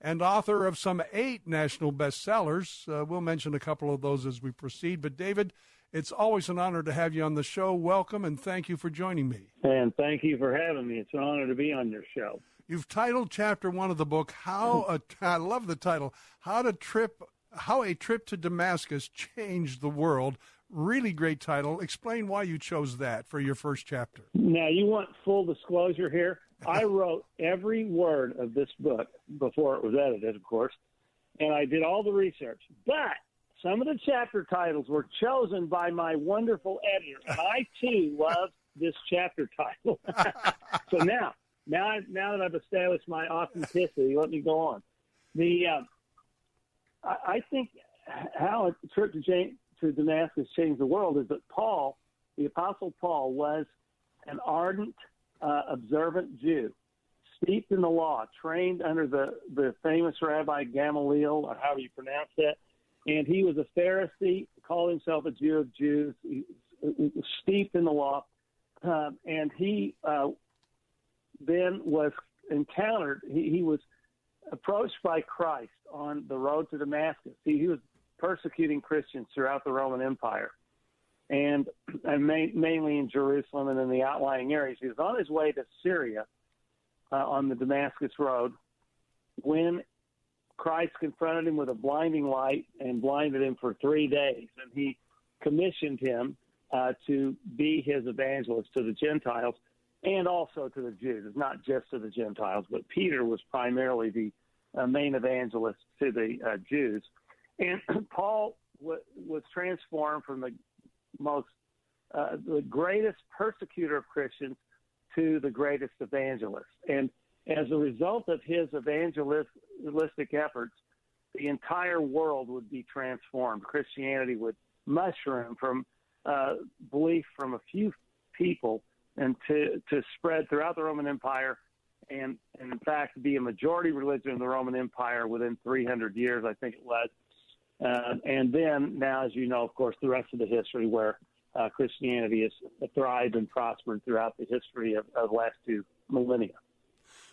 and author of some eight national bestsellers. Uh, we'll mention a couple of those as we proceed. But, David, it's always an honor to have you on the show. Welcome, and thank you for joining me. And thank you for having me. It's an honor to be on your show. You've titled Chapter One of the book, How a, I love the title, How to Trip, How a Trip to Damascus Changed the World. Really great title. Explain why you chose that for your first chapter. Now, you want full disclosure here? I wrote every word of this book before it was edited, of course, and I did all the research. But some of the chapter titles were chosen by my wonderful editor, and I, too, loved this chapter title. So now, now, I, now that I've established my authenticity, let me go on. The uh, I, I think how a trip to, James, to Damascus changed the world is that Paul, the Apostle Paul, was an ardent Uh, observant Jew, steeped in the law, trained under the, the famous Rabbi Gamaliel, or however you pronounce that, and he was a Pharisee, called himself a Jew of Jews, he, he was steeped in the law, uh, and he uh, then was encountered, he, he was approached by Christ on the road to Damascus. He, he was persecuting Christians throughout the Roman Empire, and mainly in Jerusalem and in the outlying areas. He was on his way to Syria uh, on the Damascus Road when Christ confronted him with a blinding light and blinded him for three days. And he commissioned him uh, to be his evangelist to the Gentiles and also to the Jews. It's not just to the Gentiles, but Peter was primarily the uh, main evangelist to the uh, Jews. And Paul w- was transformed from the most uh, the greatest persecutor of Christians to the greatest evangelist. And as a result of his evangelistic efforts, the entire world would be transformed. Christianity would mushroom from uh, belief from a few people and to, to spread throughout the Roman Empire and, and, in fact, be a majority religion in the Roman Empire within three hundred years, I think it was. Uh, and then now, as you know, of course, the rest of the history where uh, Christianity has thrived and prospered throughout the history of, of the last two millennia.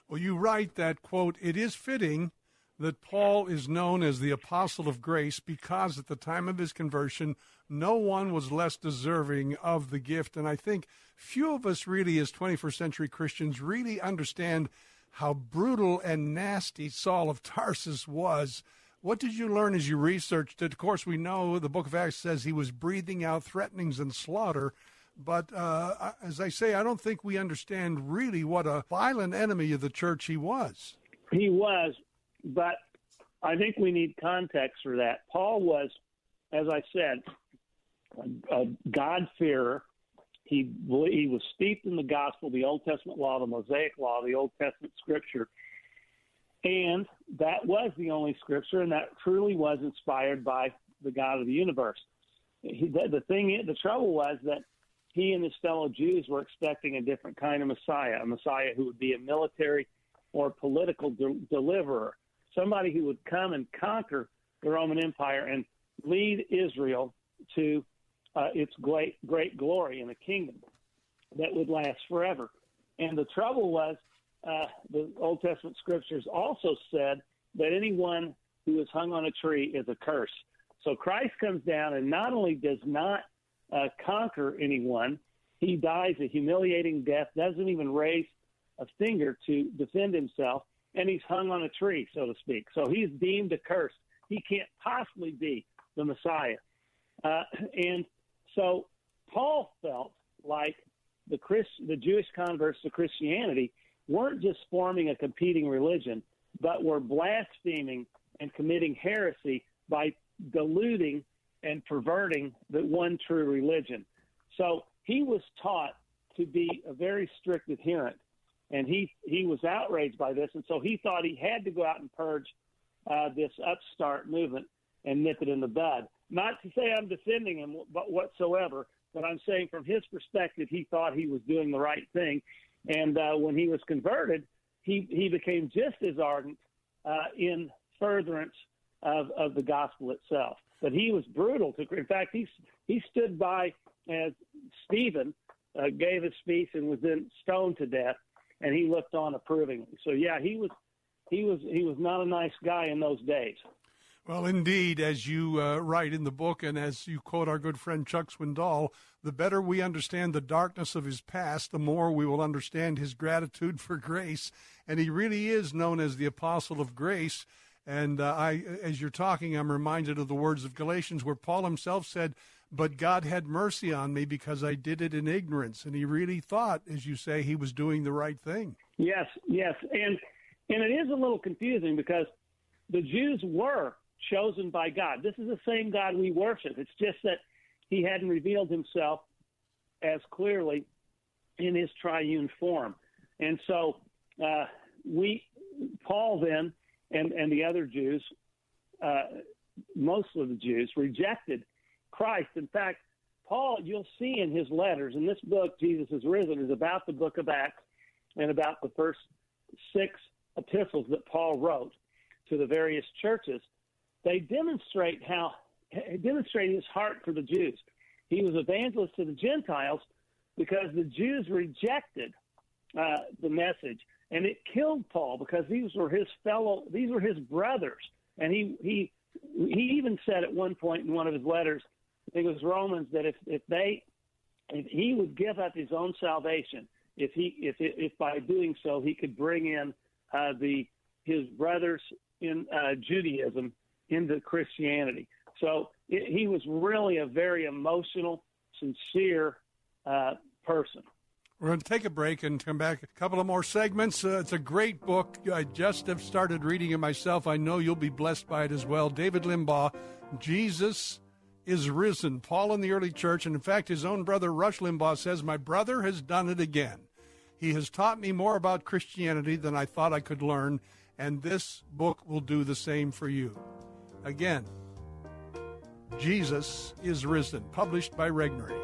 Well, you write that, quote, it is fitting that Paul is known as the Apostle of Grace because at the time of his conversion, no one was less deserving of the gift. And I think few of us really as twenty-first century Christians really understand how brutal and nasty Saul of Tarsus was. What did you learn as you researched it? Of course, we know the book of Acts says he was breathing out threatenings and slaughter. But uh, as I say, I don't think we understand really what a violent enemy of the church he was. He was, but I think we need context for that. Paul was, as I said, a God-fearer. He, he was steeped in the gospel, the Old Testament law, the Mosaic law, the Old Testament scripture. And that was the only scripture, and that truly was inspired by the God of the universe. He, the, the thing, the trouble was that he and his fellow Jews were expecting a different kind of Messiah, a Messiah who would be a military or political de- deliverer, somebody who would come and conquer the Roman Empire and lead Israel to uh, its great, great glory in a kingdom that would last forever. And the trouble was, uh, the Old Testament scriptures also said that anyone who is hung on a tree is a curse. So Christ comes down and not only does not uh, conquer anyone, he dies a humiliating death, doesn't even raise a finger to defend himself, and he's hung on a tree, so to speak. So he's deemed accursed. He can't possibly be the Messiah. Uh, and so Paul felt like the Christ, the Jewish converts to Christianity weren't just forming a competing religion, but were blaspheming and committing heresy by diluting and perverting the one true religion. So he was taught to be a very strict adherent, and he, he was outraged by this, and so he thought he had to go out and purge uh, this upstart movement and nip it in the bud. Not to say I'm defending him but whatsoever, but I'm saying from his perspective, he thought he was doing the right thing. And uh, when he was converted, he, he became just as ardent uh, in furtherance of, of the gospel itself. But he was brutal. To, in fact, he, he stood by as Stephen uh, gave his speech and was then stoned to death, and he looked on approvingly. So, yeah, he was he was, he was not a nice guy in those days. Well, indeed, as you uh, write in the book and as you quote our good friend Chuck Swindoll, the better we understand the darkness of his past, the more we will understand his gratitude for grace. And he really is known as the Apostle of Grace. And uh, I, as you're talking, I'm reminded of the words of Galatians where Paul himself said, "But God had mercy on me because I did it in ignorance." And he really thought, as you say, he was doing the right thing. Yes, yes. And, and it is a little confusing because the Jews were chosen by God. This is the same God we worship. It's just that he hadn't revealed himself as clearly in his triune form. And so uh, we, Paul then and, and the other Jews, uh, most of the Jews, rejected Christ. In fact, Paul, you'll see in his letters, in this book, Jesus Is Risen, is about the book of Acts and about the first six epistles that Paul wrote to the various churches. They demonstrate how demonstrate his heart for the Jews. He was evangelist to the Gentiles because the Jews rejected uh, the message, and it killed Paul because these were his fellow, these were his brothers, and he he he even said at one point in one of his letters, I think it was Romans, that if, if they if he would give up his own salvation, if he if if by doing so he could bring in uh, the his brothers in uh, Judaism into Christianity. So it, he was really a very emotional, sincere uh, person. We're going to take a break and come back. A couple of more segments. Uh, it's a great book. I just have started reading it myself. I know you'll be blessed by it as well. David Limbaugh, Jesus Is Risen, Paul in the Early Church. And in fact, his own brother, Rush Limbaugh, says, "My brother has done it again. He has taught me more about Christianity than I thought I could learn. And this book will do the same for you." Again, Jesus Is Risen, published by Regnery.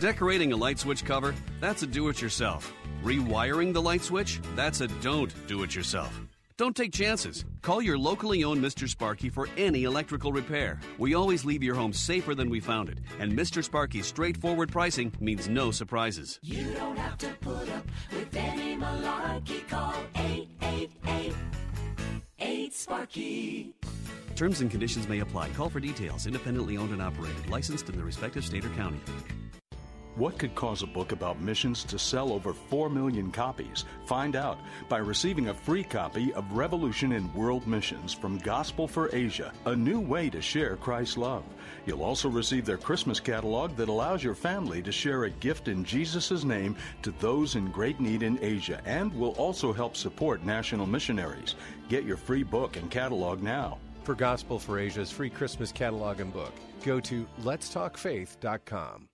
Decorating a light switch cover? That's a do-it-yourself. Rewiring the light switch? That's a don't do-it-yourself. Don't take chances. Call your locally owned Mister Sparky for any electrical repair. We always leave your home safer than we found it, and Mister Sparky's straightforward pricing means no surprises. You don't have to put up with any malarkey. Call eight eight eight, eight, SPARKY. Terms and conditions may apply. Call for details. Independently owned and operated. Licensed in the respective state or county. What could cause a book about missions to sell over four million copies? Find out by receiving a free copy of Revolution in World Missions from Gospel for Asia, a new way to share Christ's love. You'll also receive their Christmas catalog that allows your family to share a gift in Jesus' name to those in great need in Asia, and will also help support national missionaries. Get your free book and catalog now. For Gospel for Asia's free Christmas catalog and book, go to lets talk faith dot com.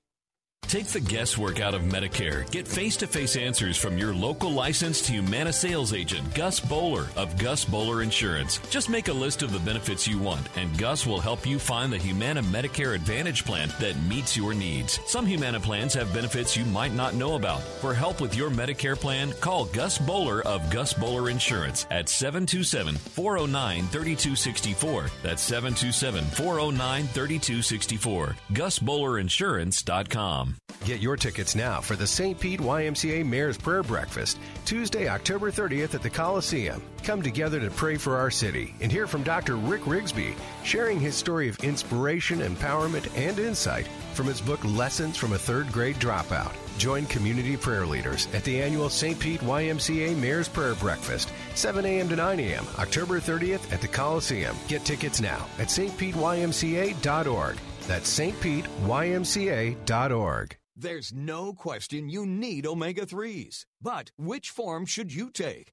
Take the guesswork out of Medicare. Get face-to-face answers from your local licensed Humana sales agent, Gus Bowler of Gus Bowler Insurance. Just make a list of the benefits you want, and Gus will help you find the Humana Medicare Advantage plan that meets your needs. Some Humana plans have benefits you might not know about. For help with your Medicare plan, call Gus Bowler of Gus Bowler Insurance at seven two seven, four oh nine, three two six four. That's seven two seven, four oh nine, three two six four. gus bowler insurance dot com. Get your tickets now for the Saint Pete Y M C A Mayor's Prayer Breakfast, Tuesday, October thirtieth at the Coliseum. Come together to pray for our city and hear from Doctor Rick Rigsby, sharing his story of inspiration, empowerment, and insight from his book, Lessons from a Third Grade Dropout. Join community prayer leaders at the annual Saint Pete Y M C A Mayor's Prayer Breakfast, seven a.m. to nine a.m., October thirtieth at the Coliseum. Get tickets now at s t pete y m c a dot org. That's s t pete y m c a dot org. There's no question you need omega threes. But which form should you take?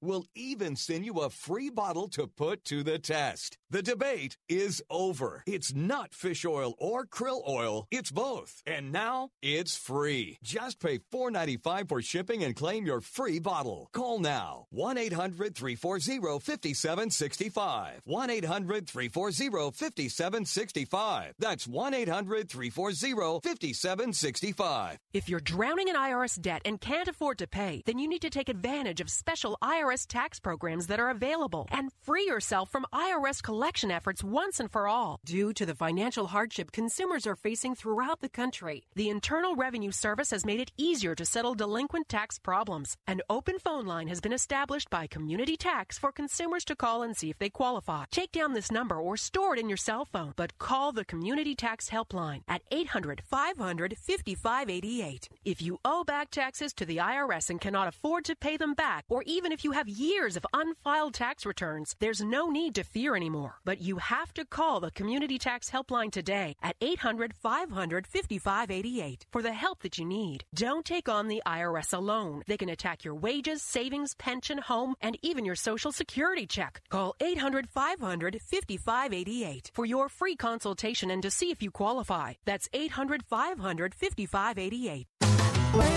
We'll even send you a free bottle to put to the test. The debate is over. It's not fish oil or krill oil. It's both. And now it's free. Just pay four dollars and ninety-five cents for shipping and claim your free bottle. Call now. one eight hundred, three four zero, five seven six five. one eight hundred, three four zero, five seven six five. That's one eight hundred, three four zero, five seven six five. If you're drowning in I R S debt and can't afford to pay, then you need to take advantage of special I R S tax programs that are available and free yourself from I R S collection efforts once and for all. Due to the financial hardship consumers are facing throughout the country, the Internal Revenue Service has made it easier to settle delinquent tax problems. An open phone line has been established by Community Tax for consumers to call and see if they qualify. Take down this number or store it in your cell phone, but call the Community Tax Helpline at eight hundred, five hundred, five five eight eight. If you owe back taxes to the I R S and cannot afford to pay them back, or even if you have years of unfiled tax returns, there's no need to fear anymore. But you have to call the Community Tax Helpline today at eight hundred, five hundred, five five eight eight for the help that you need. Don't take on the I R S alone. They can attack your wages, savings, pension, home, and even your Social Security check. Call eight hundred, five hundred, five five eight eight for your free consultation and to see if you qualify. That's eight hundred, five hundred, five five eight eight.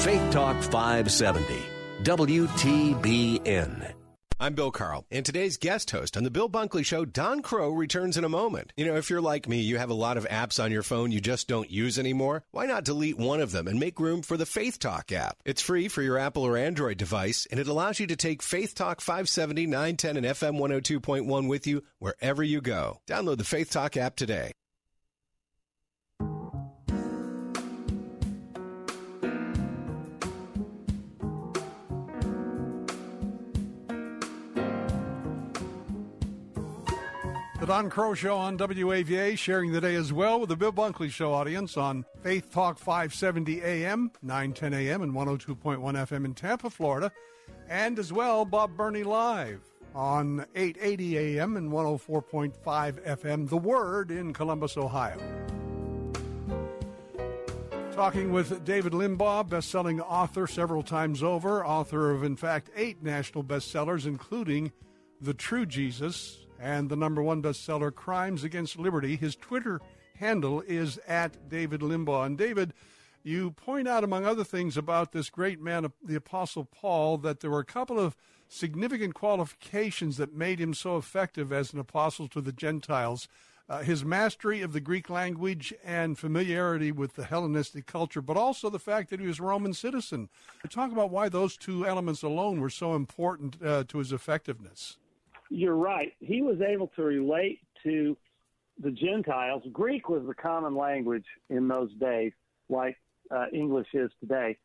Faith Talk five seventy. W T B N. I'm Bill Carl, and today's guest host on The Bill Bunkley Show, Don Crow, returns in a moment. You know, if you're like me, you have a lot of apps on your phone you just don't use anymore. Why not delete one of them and make room for the Faith Talk app? It's free for your Apple or Android device, and it allows you to take Faith Talk five seventy, nine ten, and F M one oh two point one with you wherever you go. Download the Faith Talk app today. The Don Crow Show on W A V A, sharing the day as well with the Bill Bunkley Show audience on Faith Talk five seventy A M, nine ten A M, and one oh two point one F M in Tampa, Florida. And as well, Bob Burney Live on eight eighty A M and one oh four point five F M, The Word in Columbus, Ohio. Talking with David Limbaugh, best-selling author several times over, author of, in fact, eight national bestsellers, including The True Jesus and the number one bestseller, Crimes Against Liberty. His Twitter handle is at David Limbaugh. And David, you point out, among other things, about this great man, the Apostle Paul, that there were a couple of significant qualifications that made him so effective as an apostle to the Gentiles. uh, his mastery of the Greek language and familiarity with the Hellenistic culture, but also the fact that he was a Roman citizen. Talk about why those two elements alone were so important uh, to his effectiveness. You're right. He was able to relate to the Gentiles. Greek was the common language in those days, like uh, English is today.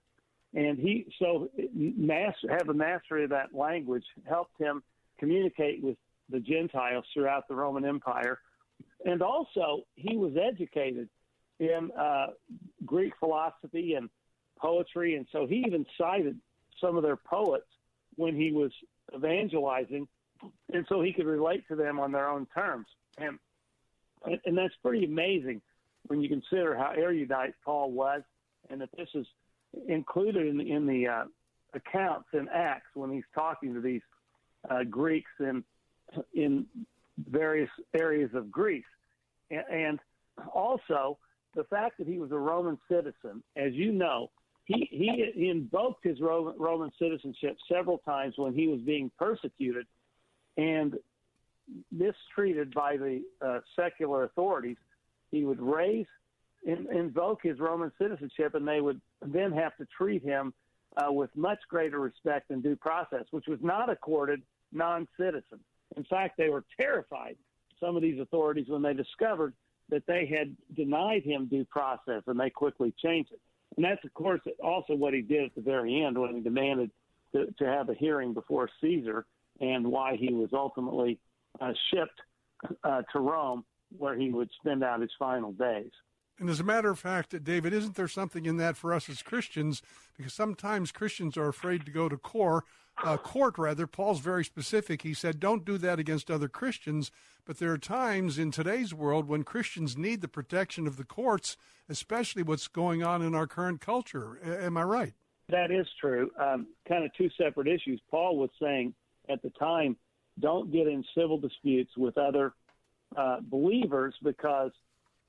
And he so master, have a mastery of that language helped him communicate with the Gentiles throughout the Roman Empire. And also, he was educated in uh, Greek philosophy and poetry, and so he even cited some of their poets when he was evangelizing, and so he could relate to them on their own terms. And, and that's pretty amazing when you consider how erudite Paul was, and that this is included in the, in the uh, accounts in Acts when he's talking to these uh, Greeks in in various areas of Greece. And also, the fact that he was a Roman citizen, as you know, he, he, he invoked his Roman citizenship several times when he was being persecuted and mistreated by the uh, secular authorities. He would raise, in, invoke his Roman citizenship, and they would then have to treat him uh, with much greater respect and due process, which was not accorded non-citizens. In fact, they were terrified, some of these authorities, when they discovered that they had denied him due process, and they quickly changed it. And that's, of course, also what he did at the very end when he demanded to, to have a hearing before Caesar, and why he was ultimately uh, shipped uh, to Rome, where he would spend out his final days. And as a matter of fact, David, isn't there something in that for us as Christians? Because sometimes Christians are afraid to go to court. Uh, court, rather. Paul's very specific. He said, don't do that against other Christians. But there are times in today's world when Christians need the protection of the courts, especially what's going on in our current culture. A- am I right? That is true. Um, kind of two separate issues. Paul was saying at the time, don't get in civil disputes with other uh, believers, because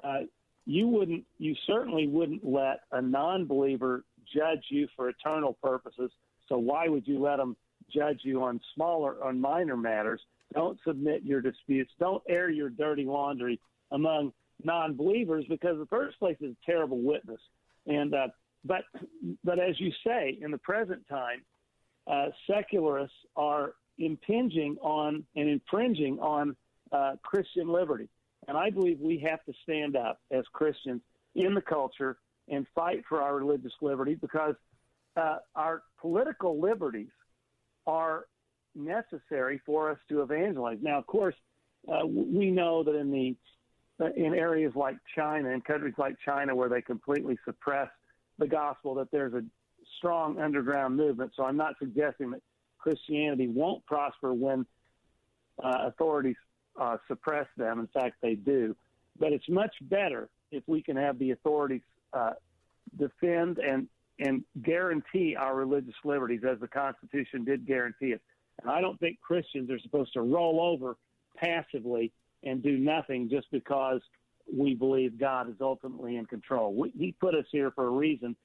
uh, you wouldn't, you certainly wouldn't let a non-believer judge you for eternal purposes. So why would you let them judge you on smaller, on minor matters? Don't submit your disputes. Don't air your dirty laundry among non-believers, because the first place is a terrible witness. And uh, but but as you say, in the present time, uh, secularists are impinging on and infringing on uh, Christian liberty. And I believe we have to stand up as Christians in the culture and fight for our religious liberty, because Uh, our political liberties are necessary for us to evangelize. Now, of course, uh, we know that in the uh, in areas like China, in countries like China, where they completely suppress the gospel, that there's a strong underground movement. So I'm not suggesting that Christianity won't prosper when uh, authorities uh, suppress them. In fact, they do. But it's much better if we can have the authorities uh, defend and and guarantee our religious liberties, as the Constitution did guarantee it. And I don't think Christians are supposed to roll over passively and do nothing just because we believe God is ultimately in control. We, he put us here for a reason,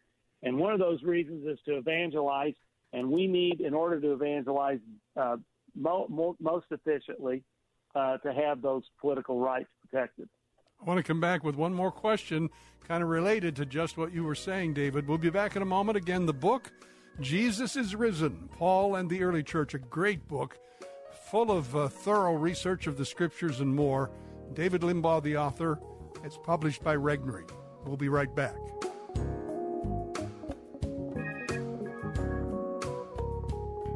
and one of those reasons is to evangelize, and we need, in order to evangelize uh, mo- mo- most efficiently, uh, to have those political rights protected. I want to come back with one more question, kind of related to just what you were saying, David. We'll be back in a moment. Again, the book, Jesus is Risen, Paul and the Early Church, a great book full of uh, thorough research of the Scriptures and more. David Limbaugh, the author. It's published by Regnery. We'll be right back.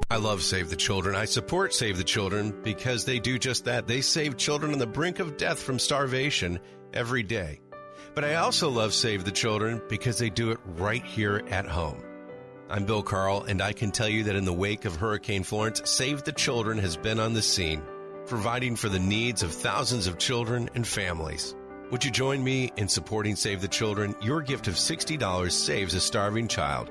I love Save the Children. I support Save the Children because they do just that. They save children on the brink of death from starvation every day. But I also love Save the Children because they do it right here at home. I'm Bill Carl, and I can tell you that in the wake of Hurricane Florence, Save the Children has been on the scene, providing for the needs of thousands of children and families. Would you join me in supporting Save the Children? Your gift of sixty dollars saves a starving child.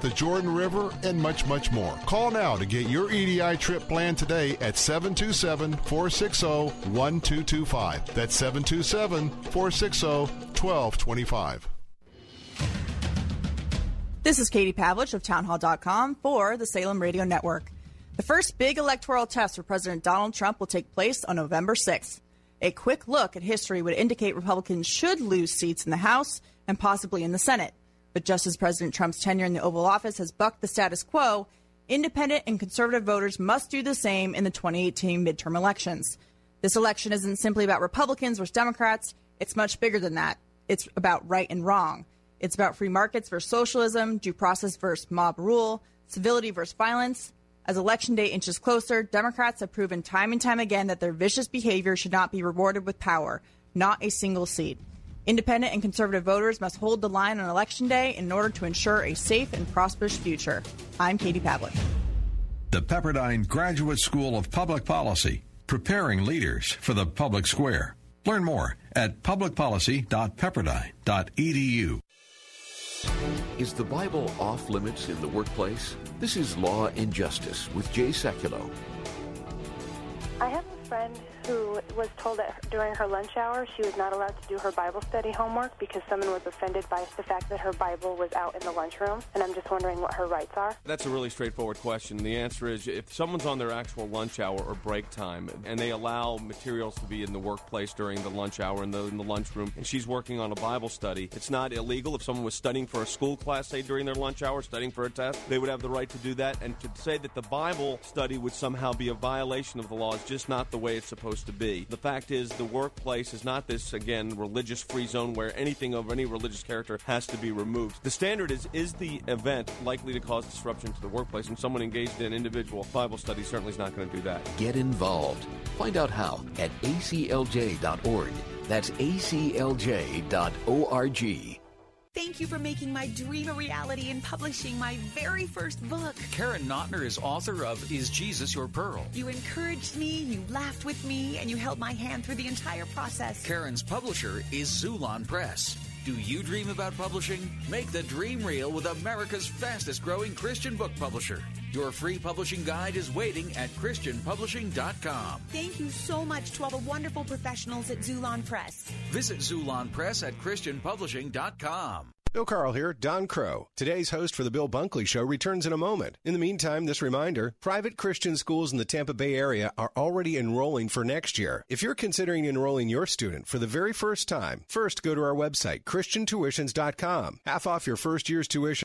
the Jordan River, and much, much more. Call now to get your E D I trip planned today at seven two seven, four six zero, one two two five. That's seven two seven, four six zero, one two two five. This is Katie Pavlich of townhall dot com for the Salem Radio Network. The first big electoral test for President Donald Trump will take place on November sixth. A quick look at history would indicate Republicans should lose seats in the House and possibly in the Senate. But just as President Trump's tenure in the Oval Office has bucked the status quo, independent and conservative voters must do the same in the twenty eighteen midterm elections. This election isn't simply about Republicans versus Democrats. It's much bigger than that. It's about right and wrong. It's about free markets versus socialism, due process versus mob rule, civility versus violence. As Election Day inches closer, Democrats have proven time and time again that their vicious behavior should not be rewarded with power, not a single seat. Independent and conservative voters must hold the line on Election Day in order to ensure a safe and prosperous future. I'm Katie Pavlich. The Pepperdine Graduate School of Public Policy, preparing leaders for the public square. Learn more at public policy dot pepperdine dot e d u. Is the Bible off limits in the workplace? This is Law and Justice with Jay Sekulow. I have a friend who was told that during her lunch hour she was not allowed to do her Bible study homework because someone was offended by the fact that her Bible was out in the lunchroom, and I'm just wondering what her rights are. That's a really straightforward question. The answer is if someone's on their actual lunch hour or break time and they allow materials to be in the workplace during the lunch hour in the, in the lunchroom and she's working on a Bible study, it's not illegal. If someone was studying for a school class, say, during their lunch hour, studying for a test, they would have the right to do that, and to say that the Bible study would somehow be a violation of the law is just not the way it's supposed to be. to be. The fact is, the workplace is not this, again, religious free zone where anything of any religious character has to be removed. The standard is, is the event likely to cause disruption to the workplace? And someone engaged in individual Bible study certainly is not going to do that. Get involved. Find out how at A C L J dot org. That's A C L J dot org. Thank you for making my dream a reality and publishing my very first book. Karen Notner is author of Is Jesus Your Pearl? You encouraged me, you laughed with me, and you held my hand through the entire process. Karen's publisher is Zulon Press. Do you dream about publishing? Make the dream real with America's fastest-growing Christian book publisher. Your free publishing guide is waiting at christian publishing dot com. Thank you so much to all the wonderful professionals at Zulon Press. Visit Zulon Press at christian publishing dot com. Bill Carl here, Don Crow. Today's host for The Bill Bunkley Show returns in a moment. In the meantime, this reminder, private Christian schools in the Tampa Bay area are already enrolling for next year. If you're considering enrolling your student for the very first time, first go to our website, christian tuitions dot com. Half off your first year's tuition.